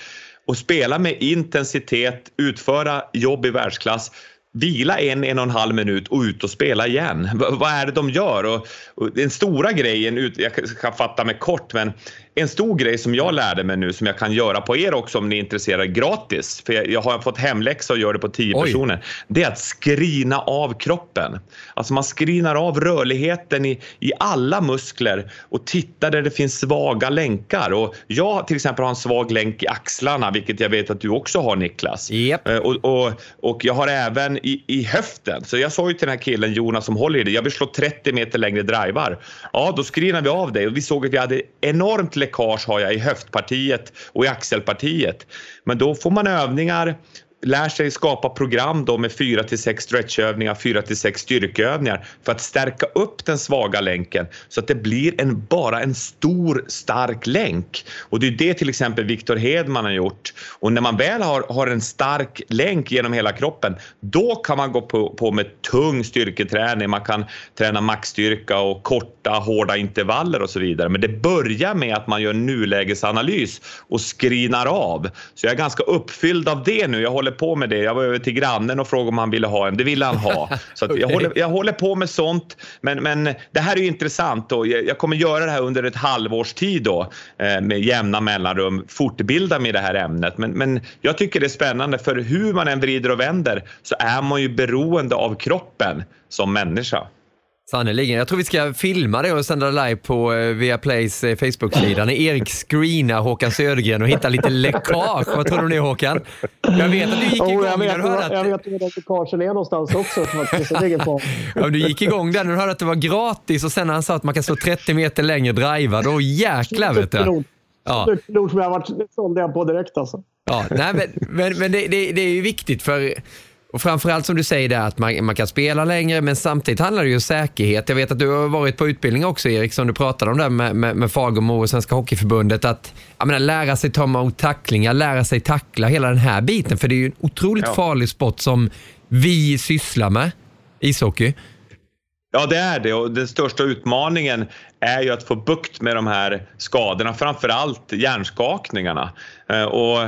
och spela med intensitet, utföra jobb i världsklass, vila en, en och en halv minut och ut och spela igen. V- vad är det de gör? Och, och den stora grejen, jag kan fatta mig kort, men en stor grej som jag lärde mig nu, som jag kan göra på er också om ni är intresserade, gratis, för jag, jag har fått hemläxa och gör det på tio Oj. personer, det är att skrina av kroppen. Alltså man skrinar av rörligheten i, i alla muskler och tittar där det finns svaga länkar. Och jag till exempel har en svag länk i axlarna, vilket jag vet att du också har, Niklas. Yep. Och, och, och jag har även I, i höften. Så jag sa ju till den här killen Jonas som håller i det, jag vill slå trettio meter längre drivar. Ja, då skrinar vi av det, och vi såg att jag hade enormt läckage har jag i höftpartiet och i axelpartiet. Men då får man övningar, lär sig skapa program då med fyra till sex stretchövningar, fyra till sex styrkeövningar för att stärka upp den svaga länken så att det blir en, bara en stor stark länk. Och det är det till exempel Viktor Hedman har gjort. Och när man väl har, har en stark länk genom hela kroppen, då kan man gå på, på med tung styrketräning. Man kan träna maxstyrka och korta, hårda intervaller och så vidare. Men det börjar med att man gör en nulägesanalys och skrinar av. Så jag är ganska uppfylld av det nu. Jag håller på med det. Jag var över till grannen och frågade om han ville ha en. Det ville han ha. Så att jag, håller, jag håller på med sånt. Men, men det här är ju intressant. Och jag, jag kommer göra det här under ett halvårs tid då, eh, med jämna mellanrum. Fortbilda mig i det här ämnet. Men, men jag tycker det är spännande, för hur man än vrider och vänder så är man ju beroende av kroppen som människa. Sannoliken. Jag tror vi ska filma det och sända live på Viaplays Facebook-sida när Erik screenar Håkan Södergren och hittar lite läckage. Vad tror du nu, Håkan? Jag vet att du gick igång. Oh, jag, vet, när du hörde att... jag vet hur läckagen är någonstans också. På. Ja, du gick igång där när du hörde att det var gratis, och sen när han sa att man kan slå trettio meter längre driva, då jäklar vet du. Ja. Stort som jag har varit såld på direkt alltså. Ja, nej, men, men, men det, det, det är ju viktigt för... Och framförallt som du säger där, att man, man kan spela längre, men samtidigt handlar det ju om säkerhet. Jag vet att du har varit på utbildning också, Erik, som du pratade om där med, med, med Fagemo och Svenska Hockeyförbundet, att jag menar, lära sig ta emot tacklingar, lära sig tackla, hela den här biten, för det är ju en otroligt ja. farlig sport som vi sysslar med, ishockey. Ja, det är det, och den största utmaningen är ju att få bukt med de här skadorna, framförallt hjärnskakningarna. Och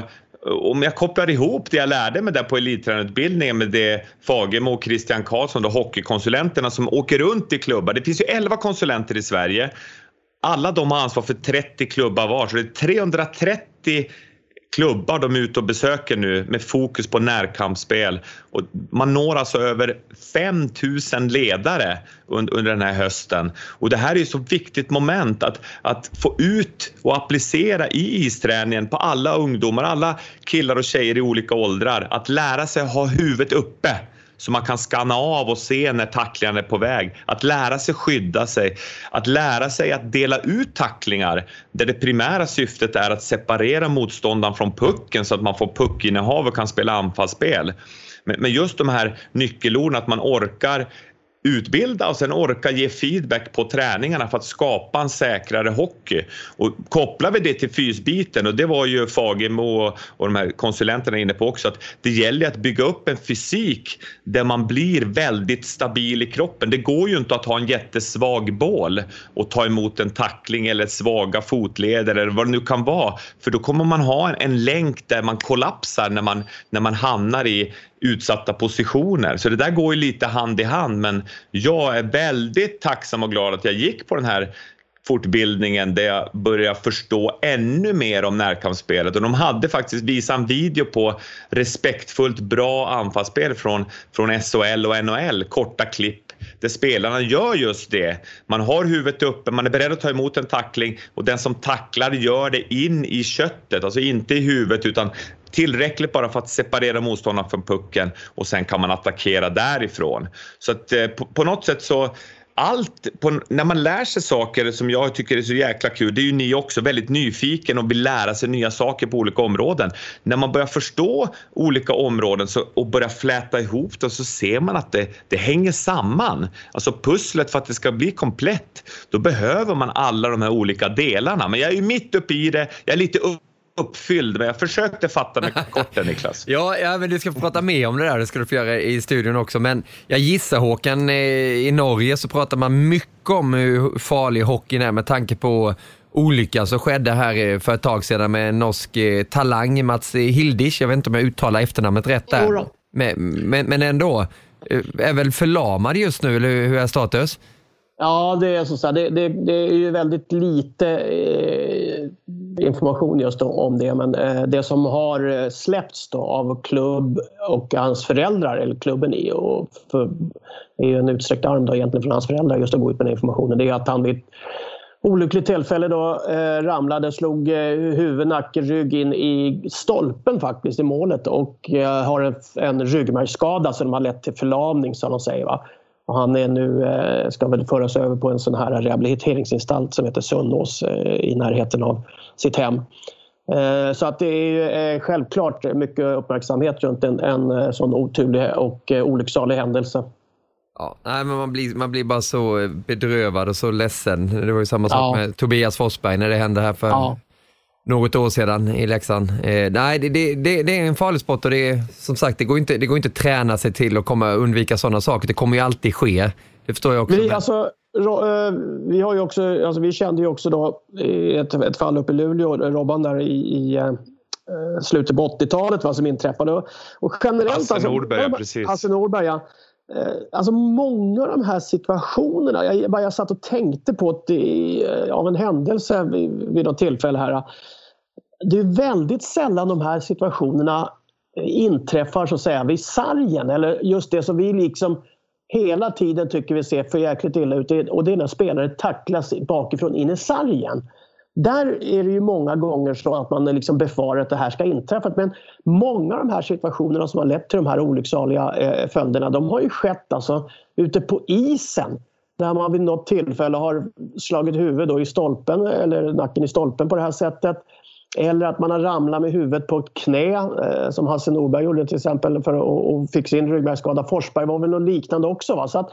om jag kopplar ihop det jag lärde mig där på elittränarutbildningen med det Fagemo och Christian Karlsson, och hockeykonsulenterna som åker runt i klubbar. Det finns ju elva konsulenter i Sverige. Alla de har ansvar för trettio klubbar var, så det är trehundratrettio klubbar de är ute och besöker nu med fokus på närkampsspel. Och man når alltså över fem tusen ledare under, under den här hösten. Och det här är ju så viktigt moment att, att få ut och applicera i isträningen på alla ungdomar, alla killar och tjejer i olika åldrar. Att lära sig ha huvudet uppe så man kan skanna av och se när tacklingen är på väg. Att lära sig skydda sig. Att lära sig att dela ut tacklingar där det primära syftet är att separera motståndaren från pucken så att man får puckinnehav och kan spela anfallsspel. Men just de här nyckelorden, att man orkar utbilda och sen orka ge feedback på träningarna för att skapa en säkrare hockey. Och kopplar vi det till fysbiten, och det var ju Fagemo och, och de här konsulenterna inne på också, att det gäller att bygga upp en fysik där man blir väldigt stabil i kroppen. Det går ju inte att ha en jättesvag bål och ta emot en tackling eller svaga fotleder eller vad det nu kan vara, för då kommer man ha en, en länk där man kollapsar när man, när man hamnar i utsatta positioner. Så det där går ju lite hand i hand, men jag är väldigt tacksam och glad att jag gick på den här fortbildningen där jag började förstå ännu mer om närkampsspelet. Och de hade faktiskt visat en video på respektfullt bra anfallsspel från, från S H L och N H L, korta klipp där spelarna gör just det. Man har huvudet uppe, man är beredd att ta emot en tackling, och den som tacklar gör det in i köttet, alltså inte i huvudet utan tillräckligt bara för att separera motståndaren från pucken, och sen kan man attackera därifrån. Så att eh, på, på något sätt så allt på, när man lär sig saker som jag tycker är så jäkla kul, det är ju ni också väldigt nyfiken och vill lära sig nya saker på olika områden. När man börjar förstå olika områden så, och börjar fläta ihop det, så ser man att det, det hänger samman. Alltså pusslet, för att det ska bli komplett, då behöver man alla de här olika delarna. Men jag är ju mitt uppe i det, jag är lite upp uppfylld, men jag försökte fatta den korten, Niklas. ja, ja, men du ska få prata mer om det där, det ska du få göra i studion också, men jag gissar, Håkan, i Norge så pratar man mycket om hur farlig hockeyn är med tanke på olyckan som skedde här för ett tag sedan med en norsk talang, Mats Hildich, jag vet inte om jag uttalar efternamnet rätt där, men, men, men ändå är väl förlamad just nu, eller hur är status? Ja, det är, så det, det, det är ju väldigt lite eh, information just om det. Men eh, det som har släppts då av klubb och hans föräldrar, eller klubben i, och för, är ju en utsträckt arm då egentligen från hans föräldrar just att gå ut med den informationen. Det är att han vid ett olyckligt tillfälle då eh, ramlade, slog eh, huvud, nacke, rygg in i stolpen faktiskt i målet. Och eh, har en, en ryggmärgsskada som har lett till förlamning, som de säger, va. Och han är nu, ska väl föras över på en sån här rehabiliteringsinstalt som heter Sunnås i närheten av sitt hem. Så att det är ju självklart mycket uppmärksamhet runt en, en sån oturlig och olycksalig händelse. Ja, nej, men man blir, man blir bara så bedrövad och så ledsen. Det var ju samma sak ja. med Tobias Forsberg när det hände här för ja. något år sedan i Leksand. Eh, nej, det, det, det är en farlig sport, och det är, som sagt, det går inte, det går inte att träna sig till att komma undvika sådana saker. Det kommer ju alltid ske. Det förstår jag också. Vi, alltså, vi har ju också, alltså, vi kände ju också då ett, ett fall uppe i Luleå, Robban där i, i slutet på åttiotalet, vad som inträffade. Och generellt, Hasse Norberg, alltså, precis. Hasse Norberg, ja. Alltså många av de här situationerna, jag bara jag satt och tänkte på att det, av en händelse vid, vid något tillfälle här, det är väldigt sällan de här situationerna inträffar så att säga vid sargen, eller just det som vi liksom hela tiden tycker vi ser för jäkligt illa ut, och det är när spelare tacklas bakifrån in i sargen. Där är det ju många gånger så att man liksom befarar att det här ska inträffa. Men många av de här situationerna som har lett till de här olycksaliga eh, följderna, de har ju skett alltså ute på isen. Där man vid något tillfälle har slagit huvud då i stolpen, eller nacken i stolpen på det här sättet. Eller att man har ramlat med huvudet på ett knä, eh, som Hasse Norberg gjorde till exempel, för att, och, och fick sin ryggmärgsskada. Forsberg var väl något liknande också, va? Så att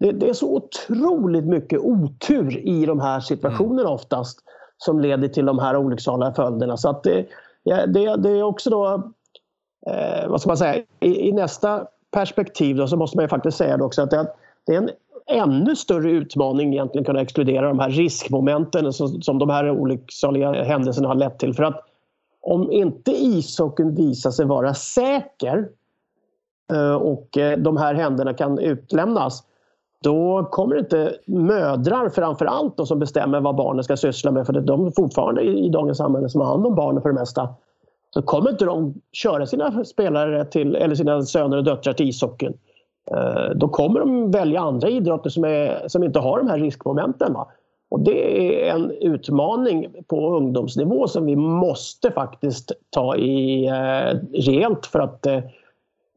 det, det är så otroligt mycket otur i de här situationerna oftast, som leder till de här olycksaliga följderna. Så att det, det, det är också då, eh, vad ska man säga, i, i nästa perspektiv då, så måste man ju faktiskt säga också att det, det är en ännu större utmaning egentligen kunna exkludera de här riskmomenten som, som de här olycksaliga händelserna har lett till. För att om inte ishockeyn visar sig vara säker eh, och eh, de här händerna kan utlämnas, då kommer det inte mödrar framförallt då, som bestämmer vad barnen ska syssla med, för det är de fortfarande i dagens samhälle som har hand om barnen för det mesta. Då kommer inte de köra sina spelare till, eller sina söner och döttrar till ishockeyn. Då kommer de välja andra idrotter som, är, som inte har de här riskmomenten. Va? Och det är en utmaning på ungdomsnivå som vi måste faktiskt ta i eh, rent för att eh,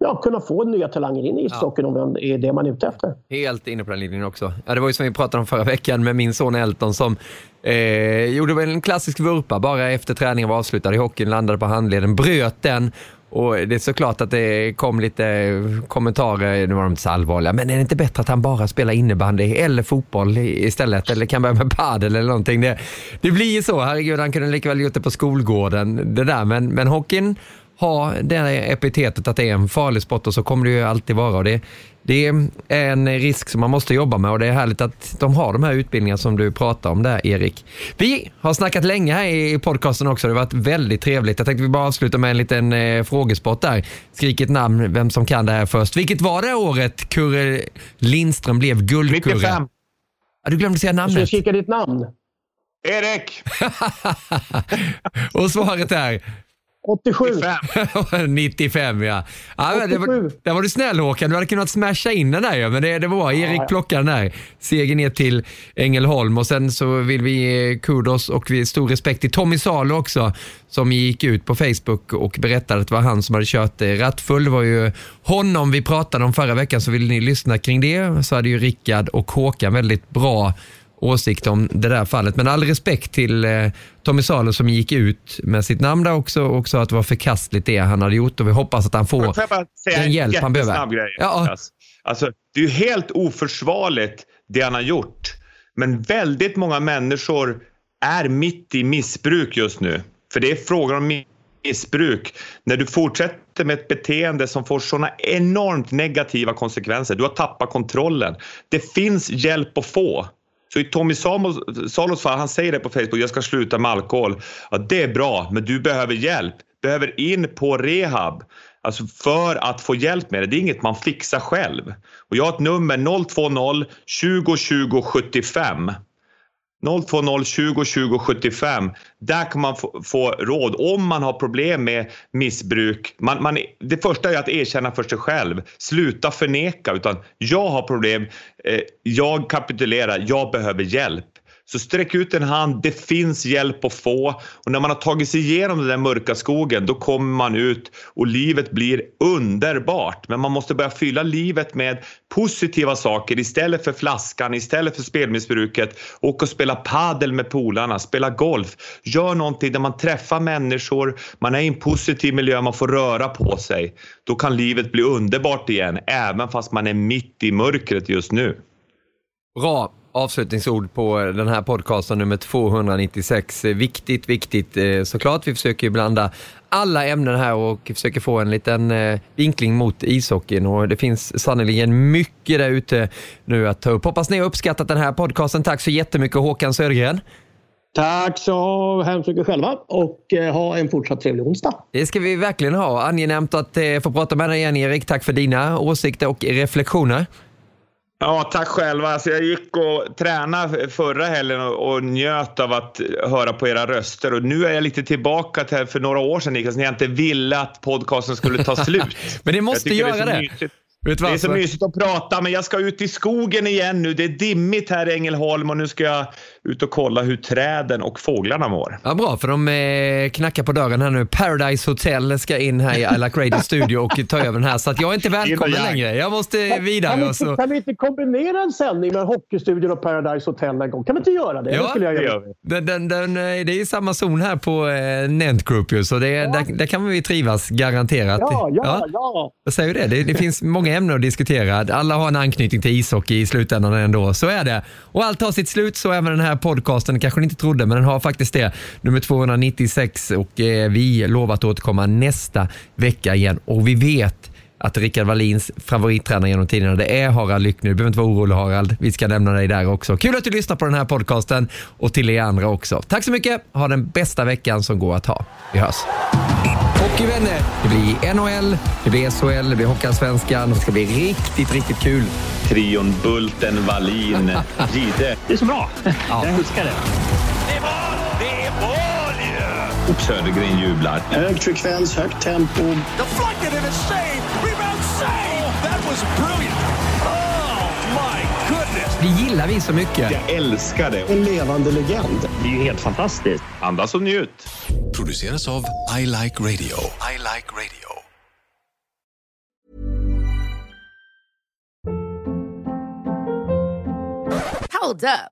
Ja, kunna få nya talanger in i ishockeyn, ja. om det är det man är ute efter. Helt inne på den linjen också. Ja, det var ju som vi pratade om förra veckan med min son Elton som eh, gjorde en klassisk vurpa bara efter träningen var avslutad i hockeyn, landade på handleden, bröt den, och det är såklart att det kom lite kommentarer, nu var de inte så allvarliga, men är det inte bättre att han bara spelar innebandy eller fotboll istället, eller kan börja med padel eller någonting? Det, det blir ju så, herregud, han kunde lika väl gjort det på skolgården, det där, men, men hockeyn ha det här epitetet att det är en farlig sport, och så kommer det ju alltid vara, och det, det är en risk som man måste jobba med, och det är härligt att de har de här utbildningarna som du pratar om där, Erik. Vi har snackat länge här i podcasten också, det har varit väldigt trevligt. Jag tänkte vi bara avsluta med en liten eh, frågesport där. Skrik ett namn, vem som kan det här först. Vilket var det året Curre Lindström blev guldkurre? nittiofem. Ja, du glömde säga namnet. Jag ska skicka ditt namn. Erik! Och svaret är åttiosju. nittiofem, ja. Ja men det var, där var du snäll, Håkan. Du hade kunnat smasha in den där, men det, det var Erik plockade den där. Seger ner till Ängelholm. Och sen så vill vi ge kudos och vi stor respekt till Tommy Salo också, som gick ut på Facebook och berättade att det var han som hade kört rattfull. Det var ju honom vi pratade om förra veckan, så vill ni lyssna kring det. Så hade ju Rickard och Håkan väldigt bra åsikt om det där fallet. Men all respekt till eh, Tommy Salo som gick ut med sitt namn där också och sa att det var förkastligt det han hade gjort, och vi hoppas att han får den hjälp han behöver. Ja. Alltså, det är ju helt oförsvarligt det han har gjort. Men väldigt många människor är mitt i missbruk just nu. För det är frågan om missbruk. När du fortsätter med ett beteende som får sådana enormt negativa konsekvenser. Du har tappat kontrollen. Det finns hjälp att få. Så i Tommy Salos fall, han säger det på Facebook, jag ska sluta med alkohol. Ja, det är bra, men du behöver hjälp. Behöver in på rehab. Alltså för att få hjälp med det. Det är inget man fixar själv. Och jag har ett nummer noll två noll tjugo tjugo sjuttiofem. noll två noll tjugo tjugo sjuttiofem. Där kan man få, få råd om man har problem med missbruk. Man, man, det första är att erkänna för sig själv. Sluta förneka, utan jag har problem, eh, jag kapitulerar, jag behöver hjälp. Så sträck ut en hand, det finns hjälp att få. Och när man har tagit sig igenom den där mörka skogen, då kommer man ut och livet blir underbart. Men man måste börja fylla livet med positiva saker istället för flaskan, istället för spelmissbruket. Åka och spela paddel med polarna, spela golf. Gör någonting där man träffar människor, man är i en positiv miljö, man får röra på sig. Då kan livet bli underbart igen, även fast man är mitt i mörkret just nu. Bra. Avslutningsord på den här podcasten nummer tvåhundranittiosex. Viktigt, viktigt såklart. Vi försöker ju blanda alla ämnen här och försöker få en liten vinkling mot ishockeyn, och det finns sannoliken mycket där ute nu att ta upp. Hoppas ni har uppskattat den här podcasten. Tack så jättemycket, Håkan Södergren. Tack så hemskt mycket själva, och ha en fortsatt trevlig onsdag. Det ska vi verkligen ha. Angenämt att få prata med dig igen, Erik. Tack för dina åsikter och reflektioner. Ja, tack själva. Alltså jag gick och tränade förra helgen och, och njöt av att höra på era röster. Och nu är jag lite tillbaka till för några år sedan, Niklas, när jag inte ville att podcasten skulle ta slut. Men det måste göra det. Det. Det är så mysigt att prata, men jag ska ut i skogen igen nu. Det är dimmigt här i Ängelholm och nu ska jag ut och kolla hur träden och fåglarna mår. Ja, bra, för de knackar på dörren här nu. Paradise Hotel ska in här i Alla Cradys studio och ta över den här. Så att jag är inte välkommen jag. längre. Jag måste vidare. Kan vi, inte, kan vi inte kombinera en sändning med Hockeystudion och Paradise Hotel en gång? Kan vi inte göra det? Ja, det, skulle jag göra. Den, den, den, det är ju samma zon här på Nent Group ju, så det, ja. där, där kan vi trivas garanterat. Ja, ja, ja. ja. Jag säger det. Det, det finns många ämne att diskutera. Alla har en anknytning till ishockey i slutändan ändå. Så är det. Och allt har sitt slut, så även den här podcasten. Kanske ni inte trodde, men den har faktiskt det. Nummer tvåhundranittiosex, och eh, vi lovar att återkomma nästa vecka igen. Och vi vet att Rikard Wallins favorittränare genom tiderna, det är Harald Lyck nu. Du behöver inte vara orolig, Harald. Vi ska lämna dig där också. Kul att du lyssnar på den här podcasten, och till er andra också. Tack så mycket. Ha den bästa veckan som går att ha. Vi hörs. Hockeyvänner, det blir N H L, det blir S H L, det blir Hockeyallsvenskan. Det ska bli riktigt, riktigt kul. Trion, Bulten, Wallin, Gide. Det är så bra. Ja. Jag huskar det. Det är mål! Det är mål ju! Och Södergren jublar. Hög frekvens, högt tempo. The flight in a save! Rebound save! That was brilliant! Oh my goodness! Det gillar vi så mycket. Jag älskar det. En levande legend. Det är ju helt fantastiskt. Andas och njut. Produceras av I Like Radio. I Like Radio. Hold up.